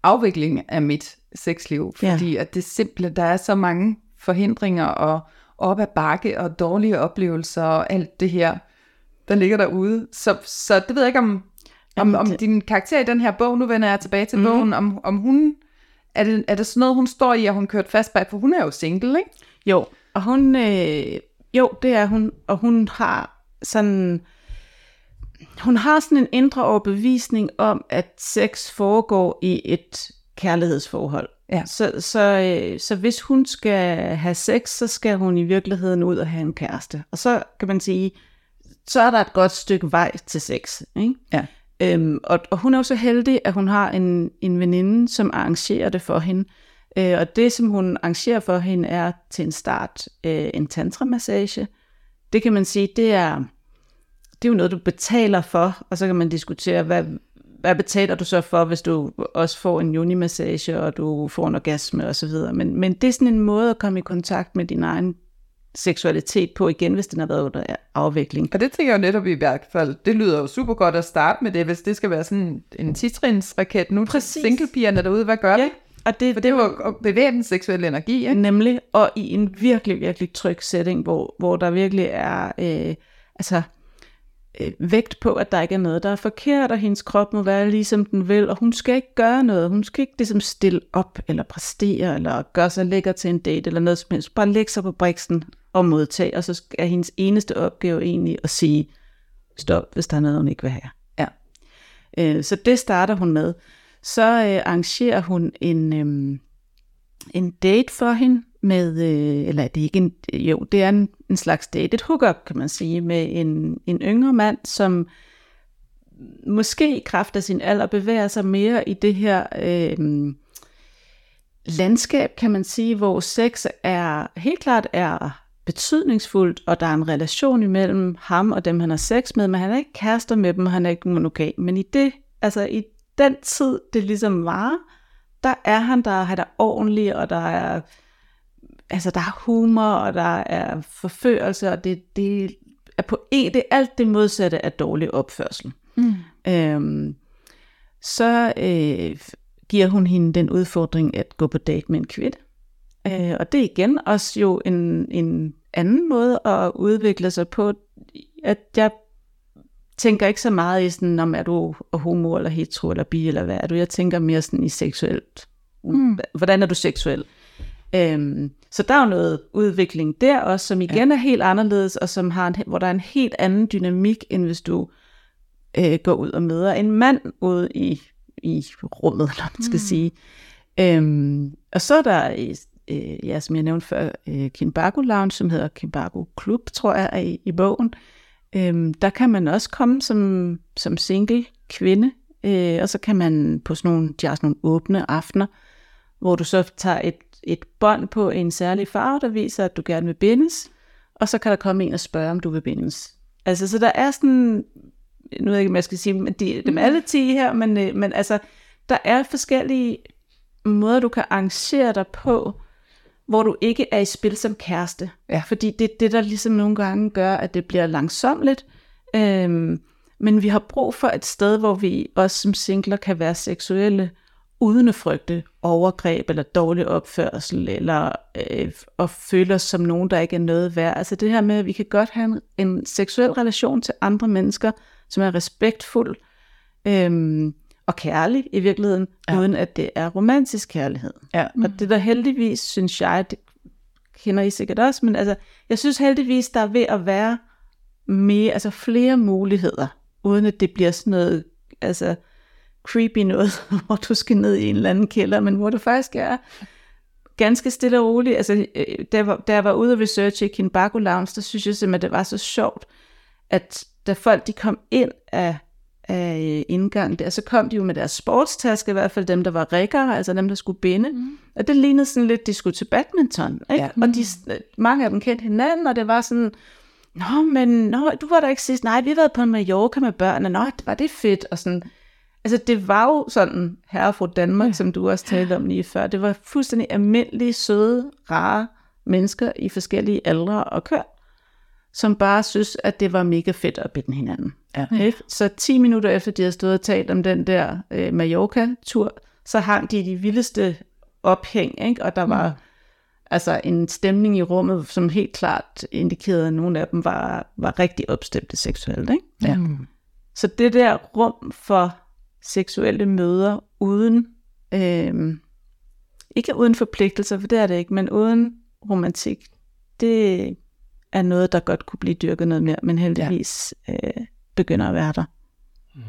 afvikling af mit sexliv, fordi at det simpelthen, der er så mange forhindringer og op ad bakke og dårlige oplevelser og alt det her, der ligger derude. Så det ved jeg ikke, om din karakter i den her bog, nu vender jeg tilbage til bogen, om hun, er det sådan noget, hun står i, at hun kørt fast bag, for hun er jo single, ikke? Jo, og hun, det er hun, og hun har sådan... Hun har sådan en indre overbevisning om, at sex foregår i et kærlighedsforhold. Ja. Så hvis hun skal have sex, så skal hun i virkeligheden ud og have en kæreste. Og så kan man sige, så er der et godt stykke vej til sex. Ikke? Ja. Og hun er jo så heldig, at hun har en veninde, som arrangerer det for hende. Og det, som hun arrangerer for hende, er til en start en tantramassage. Det kan man sige, det er jo noget, du betaler for, og så kan man diskutere, hvad betaler du så for, hvis du også får en yoni-massage, og du får en orgasme osv. Men det er sådan en måde at komme i kontakt med din egen seksualitet på igen, hvis den har været under afvikling. Og det tænker jeg jo netop i hvert fald. Det lyder jo super godt at starte med det, hvis det skal være sådan en titrinsraket. Nu er singlepigerne derude, hvad gør det? Og det, for det var at bevæge den seksuelle energi, ikke? Nemlig, og i en virkelig, virkelig tryg setting, hvor der virkelig er vægt på, at der ikke er noget, der er forkert, og hendes krop må være ligesom den vil, og hun skal ikke gøre noget, hun skal ikke ligesom stille op, eller præstere, eller gøre sig lækker til en date, eller noget som helst, bare lægge sig på briksen og modtage, og så er hendes eneste opgave egentlig at sige stop, hvis der er noget, hun ikke vil have. Ja. Så det starter hun med. Så arrangerer hun en date for hende, med, eller det er ikke en, jo, det er en slags date, et hookup, kan man sige, med en yngre mand, som måske i kraft af sin alder bevæger sig mere i det her landskab, kan man sige, hvor sex er helt klart er betydningsfuldt, og der er en relation imellem ham og dem, han har sex med, men han er ikke kærester med dem, han er ikke monogam, men i det, altså i den tid, det ligesom varer, der er ordentlig, og der er altså, der er humor, og der er forførelse, og det er på en, det er alt det modsatte af dårlig opførsel. Mm. Så giver hun hende den udfordring at gå på date med en kvinde. Og det er igen også jo en anden måde at udvikle sig på, at jeg tænker ikke så meget i sådan, om er du homo, eller hetero, eller bi, eller hvad er du? Jeg tænker mere sådan i seksuelt. Mm. Hvordan er du seksuel? Så der er jo noget udvikling der også, som igen er helt anderledes, og som har hvor der er en helt anden dynamik, end hvis du går ud og møder en mand ude i rummet, eller man skal sige. Og så er der, som jeg nævnte før, Kinbaku Lounge, som hedder Kinbaku Klub, tror jeg, i bogen. Der kan man også komme som single kvinde, og så kan man på sådan nogle, de har sådan nogle åbne aftener, hvor du så tager et bånd på en særlig farve, der viser, at du gerne vil bindes, og så kan der komme en og spørge, om du vil bindes. Altså, så der er sådan, nu ved jeg ikke, om jeg skal sige dem alle 10 her, men altså, der er forskellige måder, du kan arrangere dig på, hvor du ikke er i spil som kæreste. Ja. Fordi det er det, der ligesom nogle gange gør, at det bliver langsommeligt, men vi har brug for et sted, hvor vi også som singler kan være seksuelle, uden at frygte overgreb eller dårlig opførsel, eller at føle os som nogen, der ikke er noget værd. Altså det her med, at vi kan godt have en seksuel relation til andre mennesker, som er respektfuld og kærlig i virkeligheden, uden at det er romantisk kærlighed. Ja. Mm. Og det der heldigvis, synes jeg, det kender I sikkert også, men altså, jeg synes heldigvis, der er ved at være mere, altså flere muligheder, uden at det bliver sådan noget, altså creepy noget, hvor du skal ned i en eller anden kælder, men hvor du faktisk er ganske stille og rolig. Altså, da jeg var ude og researche i Kinbaku Lounge, der synes jeg simpelthen, at det var så sjovt, at da folk de kom ind af indgangen der, så kom de jo med deres sportstaske, i hvert fald dem, der var riggere, altså dem, der skulle binde. Mm. Og det lignede sådan lidt, de skulle til badminton. Ikke? Ja. Og mange af dem kendte hinanden, og det var sådan... Nå, du var der ikke sidst. Nej, vi har været på en Mallorca med børnene. Nå, var det fedt. Og sådan... Altså det var jo sådan herre og fru Danmark, som du også talte om lige før. Det var fuldstændig almindelige, søde, rare mennesker i forskellige aldre og køn, som bare synes, at det var mega fedt at binde hinanden. Ja. Okay. Så 10 minutter efter, de havde stået og talt om den der Mallorca-tur, så hang de i de vildeste ophæng, ikke? Og der var altså en stemning i rummet, som helt klart indikerede, at nogle af dem var rigtig opstemte seksuelt. Ikke? Ja. Mm. Så det der rum for seksuelle møder uden, ikke uden forpligtelser, for det er det ikke, men uden romantik, det er noget, der godt kunne blive dyrket noget mere, men heldigvis begynder at være der. Mm.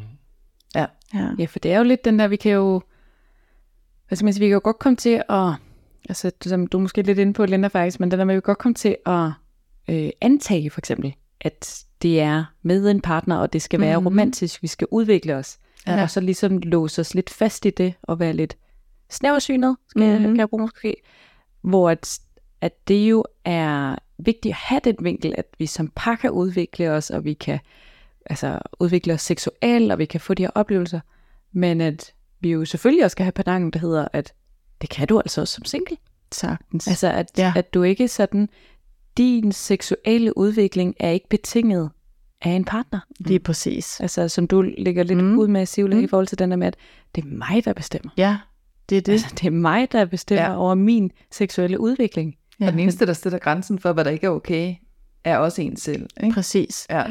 Ja, for det er jo lidt den der, vi kan jo, altså, vi kan jo godt komme til at, altså som du er måske lidt inde på, Linda, faktisk, men den der med, vi kan godt komme til at antage for eksempel, at det er med en partner, og det skal være romantisk, vi skal udvikle os, og så ligesom låse os lidt fast i det, og være lidt snæversynet, kan jeg bruge måske, hvor at det jo er vigtigt at have den vinkel, at vi som par kan udvikle os, og vi kan altså udvikle os seksuelt, og vi kan få de her oplevelser, men at vi jo selvfølgelig også skal have pendangen, der hedder, at det kan du altså også som single. Sagtens. Altså at du ikke sådan, din seksuelle udvikling er ikke betinget af en partner. Lige præcis. Altså som du ligger lidt ud med, Sivle, i forhold til den der med, at det er mig, der bestemmer. Ja, det er det. Altså det er mig, der bestemmer over min seksuelle udvikling. Ja. Og den eneste, der sætter grænsen for, hvad der ikke er okay, er også en selv. Ikke? Præcis. Ja.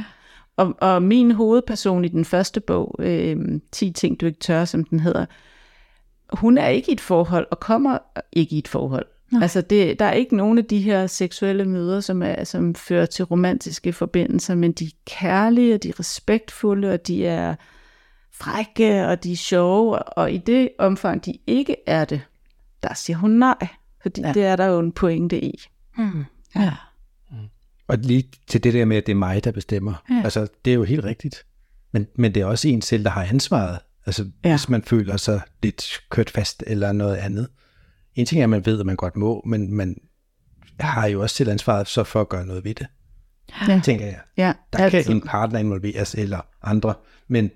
Og min hovedperson i den første bog, 10 ting du ikke tør, som den hedder, hun er ikke i et forhold, og kommer ikke i et forhold. Nej. Altså der er ikke nogen af de her seksuelle møder, som fører til romantiske forbindelser, men de er kærlige, og de er respektfulde, og de er frække, og de er sjove, og i det omfang, de ikke er det, der siger hun nej. Fordi det er der jo en pointe i. Mm. Ja. Og lige til det der med, at det er mig, der bestemmer. Ja. Altså, det er jo helt rigtigt. Men det er også en selv, der har ansvaret. Altså, hvis man føler sig lidt kørt fast eller noget andet. En ting er, at man ved, at man godt må, men man har jo også selv ansvaret så for at gøre noget ved det. Ja. Tænker jeg. Ja. Der kan en partner involveres eller andre, men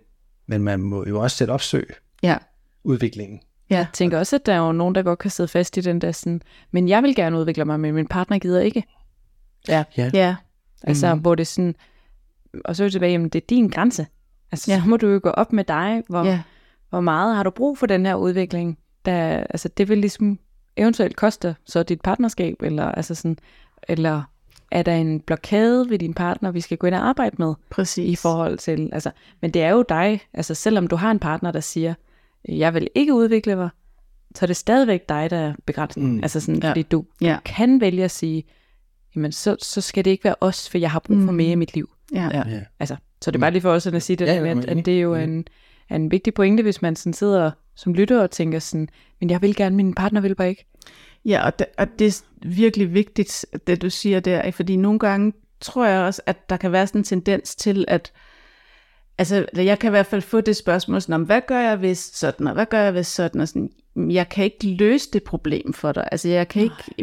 man må jo også selv opsøge udviklingen. Ja. Jeg tænker også, at der er jo nogen, der godt kan sidde fast i den der sådan, men jeg vil gerne udvikle mig, men min partner gider ikke. Ja. Altså, hvor det sådan, og så er det tilbage, jamen det er din grænse. Altså, så må du jo gå op med dig, hvor meget har du brug for den her udvikling? Der, altså, det vil ligesom eventuelt koste så dit partnerskab, eller, altså sådan, eller er der en blokade ved din partner, vi skal gå ind og arbejde med? Præcis. I forhold til, altså, men det er jo dig, altså selvom du har en partner, der siger, jeg vil ikke udvikle mig, så er det stadigvæk dig, der er begrænset. Altså sådan, fordi du kan vælge at sige, jamen så skal det ikke være os, for jeg har brug for mere i mit liv. Ja. Altså, så det er bare lige for os at sige det, at det er jo en vigtig pointe, hvis man sådan sidder som lytter og tænker sådan, men jeg vil gerne, min partner vil bare ikke. Ja, og det er virkelig vigtigt, det du siger der, fordi nogle gange tror jeg også, at der kan være sådan en tendens til, at altså, jeg kan i hvert fald få det spørgsmål sådan, hvad gør jeg hvis sådan, og hvad gør jeg hvis sådan, og sådan, jeg kan ikke løse det problem for dig. Altså,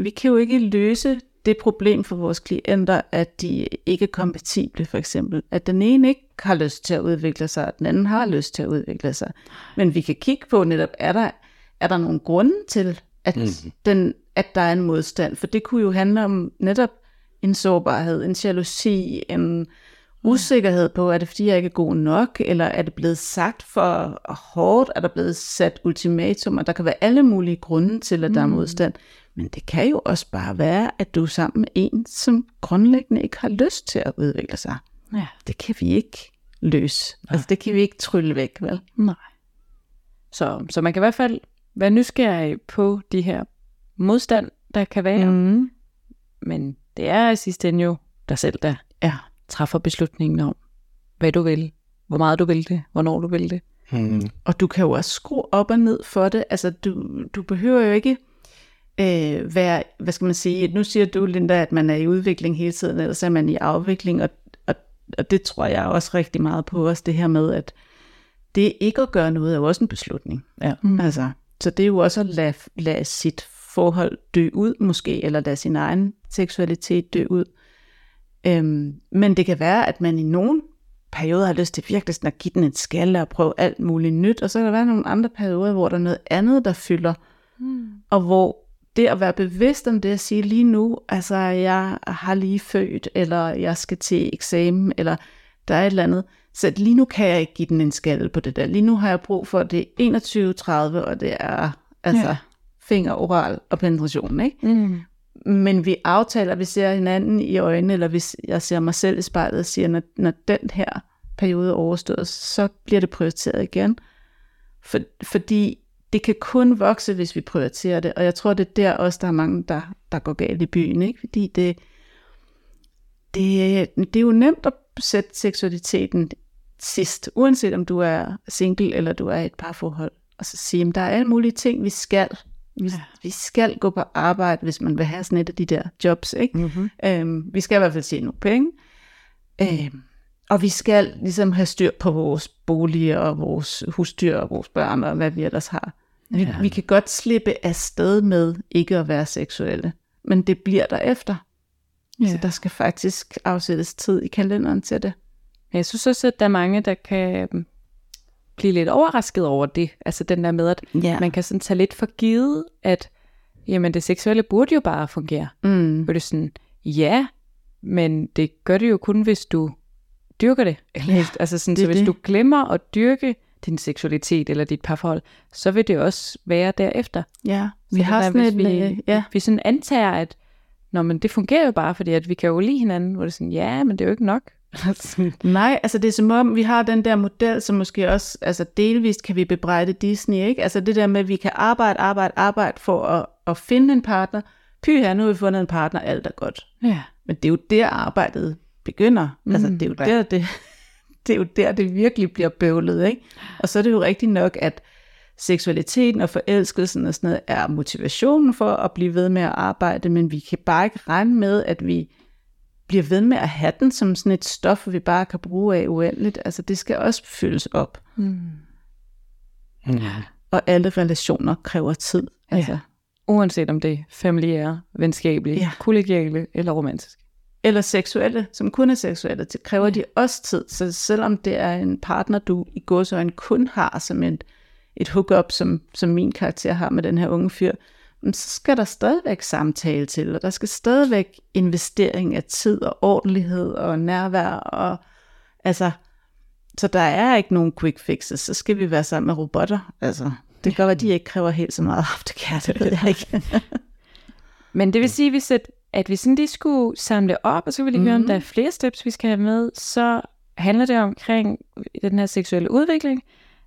vi kan jo ikke løse det problem for vores klienter, at de ikke er kompatible, for eksempel. At den ene ikke har lyst til at udvikle sig, og den anden har lyst til at udvikle sig. Men vi kan kigge på netop, er der nogle grunde til, at, at der er en modstand? For det kunne jo handle om netop en sårbarhed, en jalousi, en usikkerhed på, er det fordi jeg ikke er god nok, eller er det blevet sagt for hårdt, er der blevet sat ultimatum, og der kan være alle mulige grunde til, at der er modstand. Men det kan jo også bare være, at du er sammen med en, som grundlæggende ikke har lyst til at udvikle sig. Ja. Det kan vi ikke løse. Nej. Altså det kan vi ikke trylle væk, vel? Nej. Så man kan i hvert fald være nysgerrig på de her modstand, der kan være. Mm. Men det er i sidste ende jo dig selv, der træffer beslutningen om, hvad du vil, hvor meget du vil det, hvornår du vil det. Mm. Og du kan jo også skrue op og ned for det. Altså du behøver jo ikke være, hvad skal man sige, nu siger du, Linda, at man er i udvikling hele tiden, ellers er man i afvikling, og det tror jeg også rigtig meget på, også det her med, at det ikke at gøre noget er også en beslutning. Ja. Mm. Altså, så det er jo også at lade sit forhold dø ud måske, eller lade sin egen seksualitet dø ud. Men det kan være, at man i nogle perioder har lyst til virkelig sådan at give den en skalle og prøve alt muligt nyt, og så kan der være nogle andre perioder, hvor der er noget andet, der fylder, og hvor det at være bevidst om det at sige lige nu, altså jeg har lige født, eller jeg skal til eksamen, eller der er et eller andet, så lige nu kan jeg ikke give den en skalle på det der. Lige nu har jeg brug for, det er 21.30, og det er altså finger, oral og penetration, ikke? Mm. Men vi aftaler, vi ser hinanden i øjnene, eller hvis jeg ser mig selv i spejlet og siger, når den her periode overstået, så bliver det prioriteret igen. Fordi det kan kun vokse, hvis vi prioriterer det, og jeg tror, det er der også, der er mange, der går galt i byen, ikke? Fordi det, det er jo nemt at sætte seksualiteten sidst, uanset om du er single eller du er i et parforhold, og så sige, at der er alle mulige ting, vi skal. Vi skal gå på arbejde, hvis man vil have sådan et af de der jobs, ikke? Mm-hmm. Vi skal i hvert fald tjene nogle penge. Og vi skal ligesom have styr på vores bolig og vores husdyr og vores børn og hvad vi ellers har. Vi kan godt slippe afsted med ikke at være seksuelle, men det bliver der efter. Ja. Så der skal faktisk afsættes tid i kalenderen til det. Jeg synes også, at der er mange, der kan blive lidt overrasket over det. Altså den der med, at man kan sådan tage lidt for givet, at jamen, det seksuelle burde jo bare fungere. Og det er sådan, ja, men det gør det jo kun, hvis du dyrker det. Eller, altså sådan, det så hvis du glemmer at dyrke din seksualitet eller dit parforhold, så vil det også være derefter. Ja, vi så har sådan der, vi sådan antager, at nå, men det fungerer jo bare, fordi at vi kan jo lide hinanden, hvor det er sådan, ja, men det er jo ikke nok. Nej, altså det er som om, vi har den der model, som måske også, altså delvist kan vi bebrejde Disney, ikke? Altså det der med, at vi kan arbejde for at finde en partner. Pyha, nu har vi fundet en partner, alt er godt. Ja. Men det er jo der arbejdet begynder. Altså det er jo der, det virkelig bliver bøvlet, ikke? Og så er det jo rigtigt nok, at seksualiteten og forelskelsen og sådan noget er motivationen for at blive ved med at arbejde, men vi kan bare ikke regne med, at vi bliver ved med at have den som sådan et stof, vi bare kan bruge af uendeligt. Altså det skal også fyldes op. Og alle relationer kræver tid. Altså. Ja. Uanset om det er familiære, venskabelige, kollegiale eller romantiske. Eller seksuelle, som kun er seksuelle, det kræver de også tid. Så selvom det er en partner, du i gåseøjne kun har som et hook-up, som min karakter har med den her unge fyr, så skal der stadigvæk samtale til, og der skal stadigvæk investering af tid og ordentlighed og nærvær. Og, altså, så der er ikke nogen quick fixes, så skal vi være sammen med robotter. Altså, det gør, at de ikke kræver helt så meget aftercare, det ved jeg ikke. Men det vil sige, at hvis sådan lige skulle samle op, og så vil vi høre, om der er flere steps, vi skal have med, så handler det omkring den her seksuelle udvikling,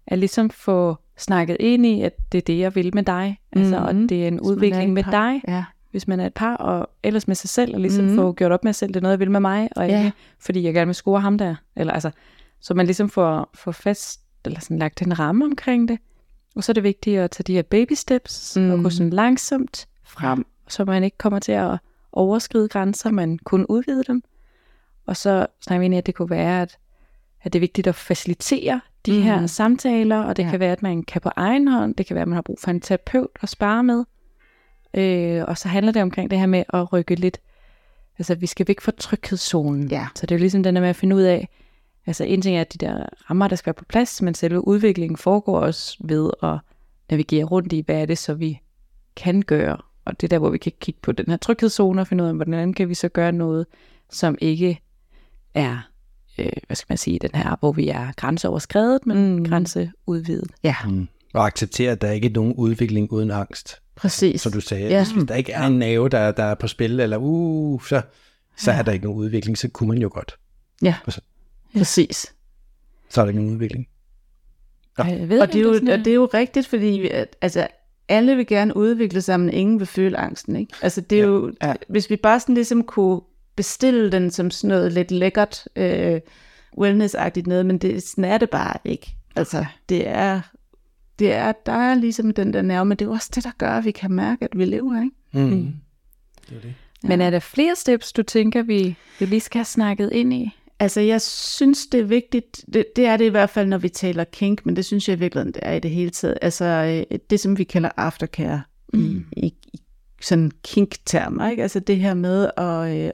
at ligesom få snakket ind i, at det er det, jeg vil med dig. Altså, og det er en udvikling med dig, hvis man er et par, og ellers med sig selv, og ligesom få gjort op med sig selv, det er noget, jeg vil med mig, og ikke, fordi jeg gerne vil score ham der. Eller, altså, så man ligesom får fast, eller sådan lagt en ramme omkring det. Og så er det vigtigt at tage de her baby steps, og gå sådan langsomt frem, så man ikke kommer til at overskride grænser, man kun udvide dem. Og så snakker vi ind i, at det kunne være, at det er vigtigt at facilitere de her samtaler, og det kan være, at man kan på egen hånd, det kan være, at man har brug for en terapeut at spare med. Og så handler det omkring det her med at rykke lidt, altså vi skal væk fra tryghedszonen. Ja. Så det er jo ligesom den der med at finde ud af, altså en ting er, at de der rammer, der skal være på plads, men selve udviklingen foregår også ved at navigere rundt i, hvad er det så, vi kan gøre. Og det er der, hvor vi kan kigge på den her tryghedszone og finde ud af, hvordan kan vi så gøre noget, som ikke er, hvad skal man sige, den her, hvor vi er grænseoverskredet, men grænseudvidet. Ja. Og acceptere, at der ikke er nogen udvikling uden angst. Præcis. Som du sagde, hvis der ikke er en nerve, der er på spil, eller så er der ikke nogen udvikling, så kunne man jo godt. Ja, præcis. Så er der ikke nogen udvikling. Ja. Og det er jo rigtigt, fordi altså, alle vil gerne udvikle sig, men ingen vil føle angsten, ikke? Altså det er jo, hvis vi bare sådan ligesom kunne bestille den som sådan noget lidt lækkert, wellness-agtigt noget, men sådan er det bare ikke. Altså det er der er ligesom den der nerve, men det er også det, der gør, at vi kan mærke, at vi lever, ikke? Det er det. Ja. Men er der flere steps, du tænker, vi lige skal have snakket ind i? Altså jeg synes, det er vigtigt, det er det i hvert fald, når vi taler kink, men det synes jeg i virkeligheden, det er i det hele taget. Altså det, som vi kalder aftercare i sådan kink-termer, ikke? Altså det her med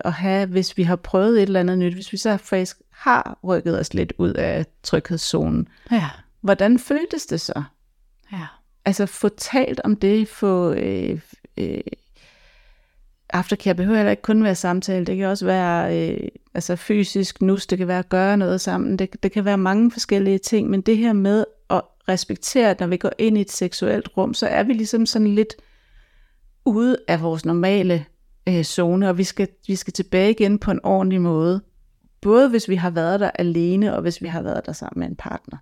at have, hvis vi har prøvet et eller andet nyt, hvis vi så faktisk har rykket os lidt ud af tryghedszonen, hvordan føltes det så? Ja. Altså få talt om det, aftercare behøver heller ikke kun være samtale, det kan også være altså fysisk nus, det kan være at gøre noget sammen, det kan være mange forskellige ting, men det her med at respektere, at når vi går ind i et seksuelt rum, så er vi ligesom sådan lidt ude af vores normale zone, og vi skal tilbage igen på en ordentlig måde, både hvis vi har været der alene, og hvis vi har været der sammen med en partner.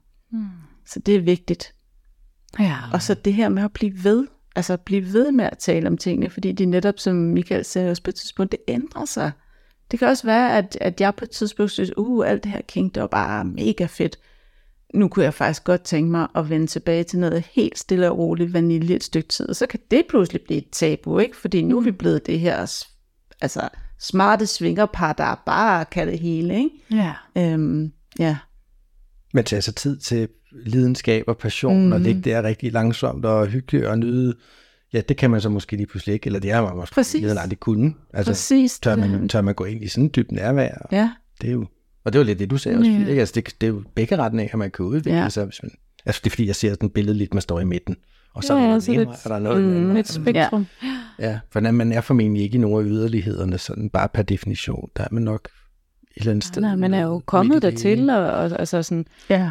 Så det er vigtigt. Ja. Og så det her med at blive ved. Altså blive ved med at tale om tingene, fordi de netop, som Michael sagde også på et tidspunkt, det ændrer sig. Det kan også være, at jeg på et tidspunkt synes, alt det her King, det var bare mega fedt. Nu kunne jeg faktisk godt tænke mig at vende tilbage til noget helt stille og roligt vanilje et stykke tid. Og så kan det pludselig blive et tabu, ikke? Fordi nu er vi blevet det her smarte svingerpar, der bare kan det hele, ikke? Ja. Ja. Men tage sig tid til lidenskab og passion, og ligge der rigtig langsomt og hyggeligt og nyde. Ja, det kan man så måske lige pludselig ikke, eller det er man måske aldrig kunne. Altså, præcis. Tør man gå ind i sådan en dyb nærvær? Og ja. Det er jo, og det var lidt det, du sagde også. Ja. Altså, det er jo begge retninger, at man kan udvikle sig. Hvis man, altså, det er fordi, jeg ser sådan et billede lidt, man står i midten. Og så er der noget. Et spektrum. Ja, for man er formentlig ikke i nogen af yderlighederne, sådan bare per definition. Der er man nok et eller andet sted. Nej, man er jo kommet dertil, og altså sådan,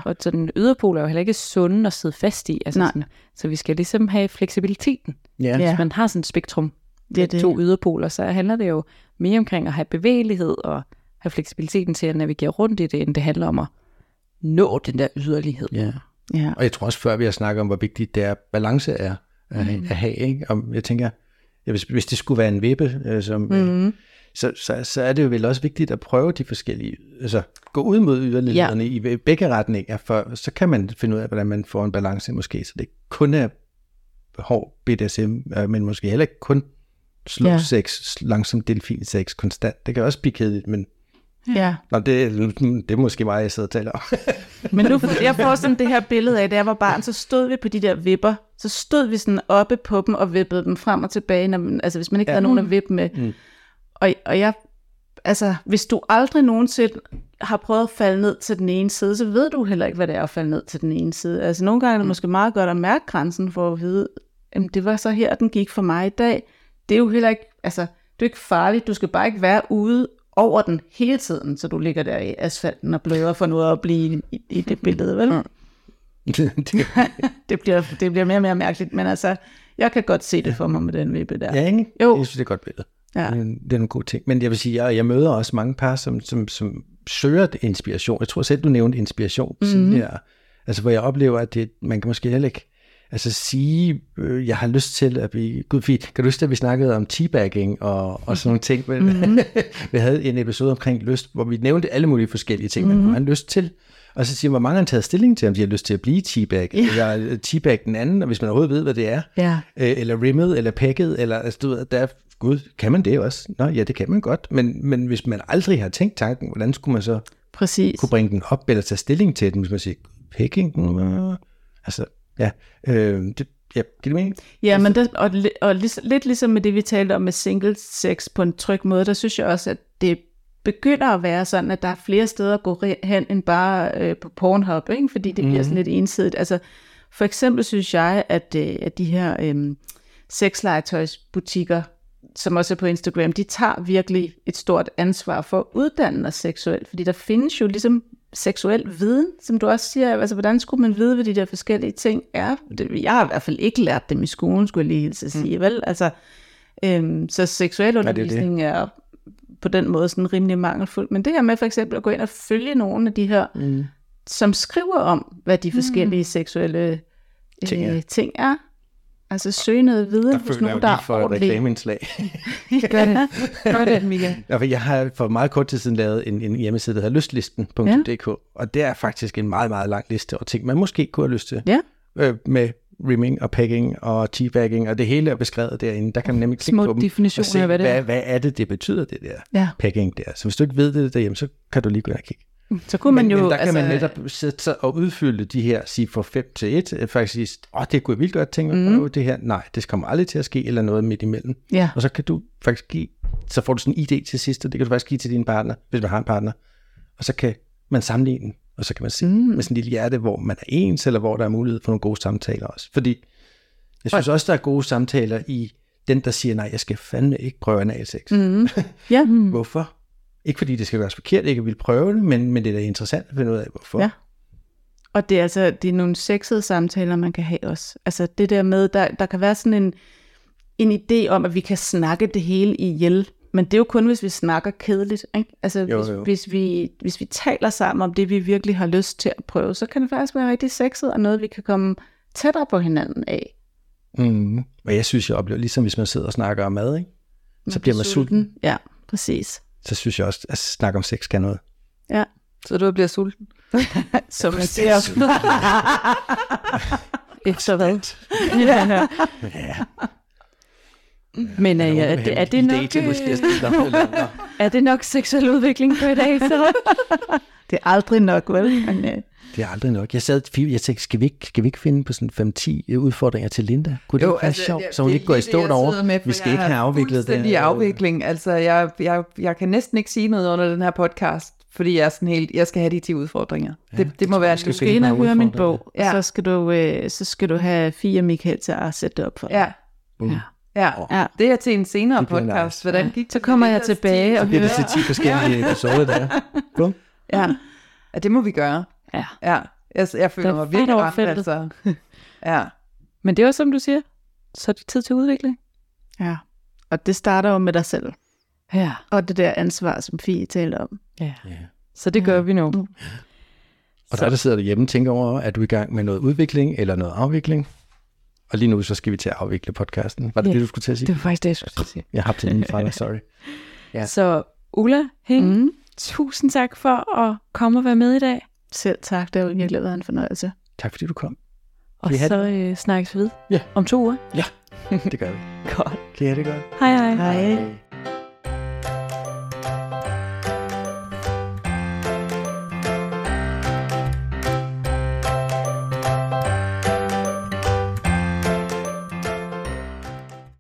og så den yderpol er jo heller ikke sunde at sidde fast i. Altså sådan, så vi skal ligesom have fleksibiliteten. Ja. Hvis man har sådan et spektrum med to yderpoler, så handler det jo mere omkring at have bevægelighed og have fleksibiliteten til at navigere rundt i det, end det handler om at nå den der yderlighed. Ja. Ja. Og jeg tror også, før vi har snakket om, hvor vigtigt det er, balance er at have, ikke? Og jeg tænker, hvis det skulle være en vippe, så er det jo vel også vigtigt at prøve de forskellige, altså gå ud mod yderlighederne i begge retninger, for så kan man finde ud af, hvordan man får en balance måske, så det kun er hård BDSM, men måske heller ikke kun slow sex, langsomt delfin sex, konstant. Det kan også blive kedeligt, men nå, det er måske mig, jeg sidder og taler om. Men nu, jeg får sådan det her billede af, da jeg var barn, så stod vi på de der vipper, så stod vi sådan oppe på dem og vippede dem frem og tilbage, altså hvis man ikke havde nogen at vippe med. Og jeg, altså hvis du aldrig nogensinde har prøvet at falde ned til den ene side, så ved du heller ikke, hvad det er at falde ned til den ene side. Altså nogle gange er det måske meget godt at mærke grænsen for at vide, jamen, det var så her, den gik for mig i dag. Det er jo heller ikke, altså det er ikke farligt, du skal bare ikke være ude over den hele tiden, så du ligger der i asfalten og bløder for noget at blive i det billede, vel? det bliver mere og mere mærkeligt, men altså, jeg kan godt se det for mig med den vippe der. Ja, ikke? Jo. Jeg synes, det er et godt billede. Ja. Det er en god ting. Men jeg vil sige, jeg møder også mange par, som søger inspiration. Jeg tror selv, du nævnte inspiration sådan her. Altså, hvor jeg oplever, at det, man kan måske heller ikke sige, jeg har lyst til at blive... Gud, kan du huske, at vi snakkede om teabagging og sådan nogle ting? Vi havde en episode omkring lyst, hvor vi nævnte alle mulige forskellige ting, man har lyst til. Og så siger man, hvor mange har taget stilling til, om de har lyst til at blive teabagget. Eller teabag den anden, og hvis man overhovedet ved, hvad det er. Ja. Eller rimmet, eller pækket, eller altså, du ved, der gud, kan man det også? Nå ja, det kan man godt. Men hvis man aldrig har tænkt tanken, hvordan skulle man så kunne bringe den op, eller tage stilling til den, hvis man siger, pækking? Altså... det mening. Ja, men der, og lidt ligesom med det, vi talte om med single sex på en tryg måde, der synes jeg også, at det begynder at være sådan, at der er flere steder at gå hen, end bare på Pornhub, ikke? Fordi det bliver sådan lidt ensidigt. Altså, for eksempel synes jeg, at de her sexlegetøjsbutikker, som også er på Instagram, de tager virkelig et stort ansvar for at uddanne os seksuelt, fordi der findes jo ligesom seksuel viden, som du også siger, altså hvordan skulle man vide, hvad de der forskellige ting er? Jeg har i hvert fald ikke lært dem i skolen, skulle jeg lige hilse at sige, vel? Altså, så seksuel undervisning er på den måde sådan rimelig mangelfuld, men det her med for eksempel at gå ind og følge nogle af de her, som skriver om, hvad de forskellige seksuelle ting er. Altså søge noget viden hos nogen, der er ordentligt. Der føler jeg jo lige for et reklameindslag. Gør det, Mika. Jeg har for meget kort tid siden lavet en hjemmeside, der hedder lystlisten.dk, og det er faktisk en meget, meget lang liste over ting, man måske kunne have lyst til. Ja. Med rimming og packing og teabagging, og det hele er beskrevet derinde. Der kan man nemlig klikke på dem og se, hvad er det betyder, det der packing der. Så hvis du ikke ved det derhjemme, så kan du lige gå ind og kigge. Så kunne man men der kan man netop sætte sig og udfylde de her, sige fra 5 til 1, faktisk sige, det kunne jeg vildt godt tænke mig at prøve det her, nej, det kommer aldrig til at ske, eller noget midt imellem. Ja. Og så kan du faktisk give, så får du sådan en idé til sidst, og det kan du faktisk give til din partner, hvis man har en partner, og så kan man sammenligne, og så kan man se med sådan et lille hjerte, hvor man er ens, eller hvor der er mulighed for nogle gode samtaler også. Fordi jeg synes også, der er gode samtaler i den, der siger, nej, jeg skal fandme ikke prøve analsex. Ja. Hvorfor? Ikke fordi det skal gøres forkert, ikke vil prøve det, men det er da interessant at finde ud af, hvorfor. Ja. Og det er altså, det er nogle sexede samtaler, man kan have også. Altså det der med, der kan være sådan en idé om, at vi kan snakke det hele ihjel, men det er jo kun, hvis vi snakker kedeligt, ikke? Altså jo. Hvis vi taler sammen om det, vi virkelig har lyst til at prøve, så kan det faktisk være rigtig sexet, og noget, vi kan komme tættere på hinanden af. Og jeg synes, jeg oplever, ligesom hvis man sidder og snakker om mad, ikke? Så bliver man sulten. Ja, præcis. så synes jeg også, at snak om sex kan noget. Ja, så du bliver sulten. Som man ser. Efter hvad? Ja. Men er det nok seksuel udvikling på i dag? Så? Det er aldrig nok, vel? Men, det er aldrig nok. Jeg tænkte, skal vi ikke finde på sådan 5-10 udfordringer til Linda? Kunne det jo, ikke være sjovt, så hun ikke går i stå derovre? Vi skal ikke have afviklet det. Det er afvikling. Altså, jeg kan næsten ikke sige noget under den her podcast, fordi jeg er sådan helt, jeg skal have de 10 udfordringer. Ja, det må være, du skal ind og høre min bog, ja. så skal du have 4 Michael til at sætte det op for dig. Ja. Ja. Ja, det er til en senere podcast. Nice. Hvordan gik det? Så kommer jeg tilbage og hører. Det er de 10 forskellige episoder, der er. Ja, det må vi gøre. Ja. Ja. Jeg føler mig virkelig ramt, altså. Ja. Men det er jo som du siger, så er det tid til udvikling. Ja. Og det starter jo med dig selv. Ja. Og det der ansvar, som Fie talte om. Ja. Ja. Så det gør vi nu. Ja. Og der sidder du hjemme og tænker over, er du i gang med noget udvikling eller noget afvikling? Og lige nu, så skal vi til at afvikle podcasten. Var det det, du skulle til at sige? Det var faktisk det, jeg skulle til at sige. Jeg har til min far, sorry. Ja. Så Ulla Hinge, tusind tak for at komme og være med i dag. Selv tak, det har virkelig været en fornøjelse. Tak fordi du kom. Og så snakkes vi ved om 2 uger. Ja, det gør vi. Godt. Kan I have det godt? Hej hej. Hej.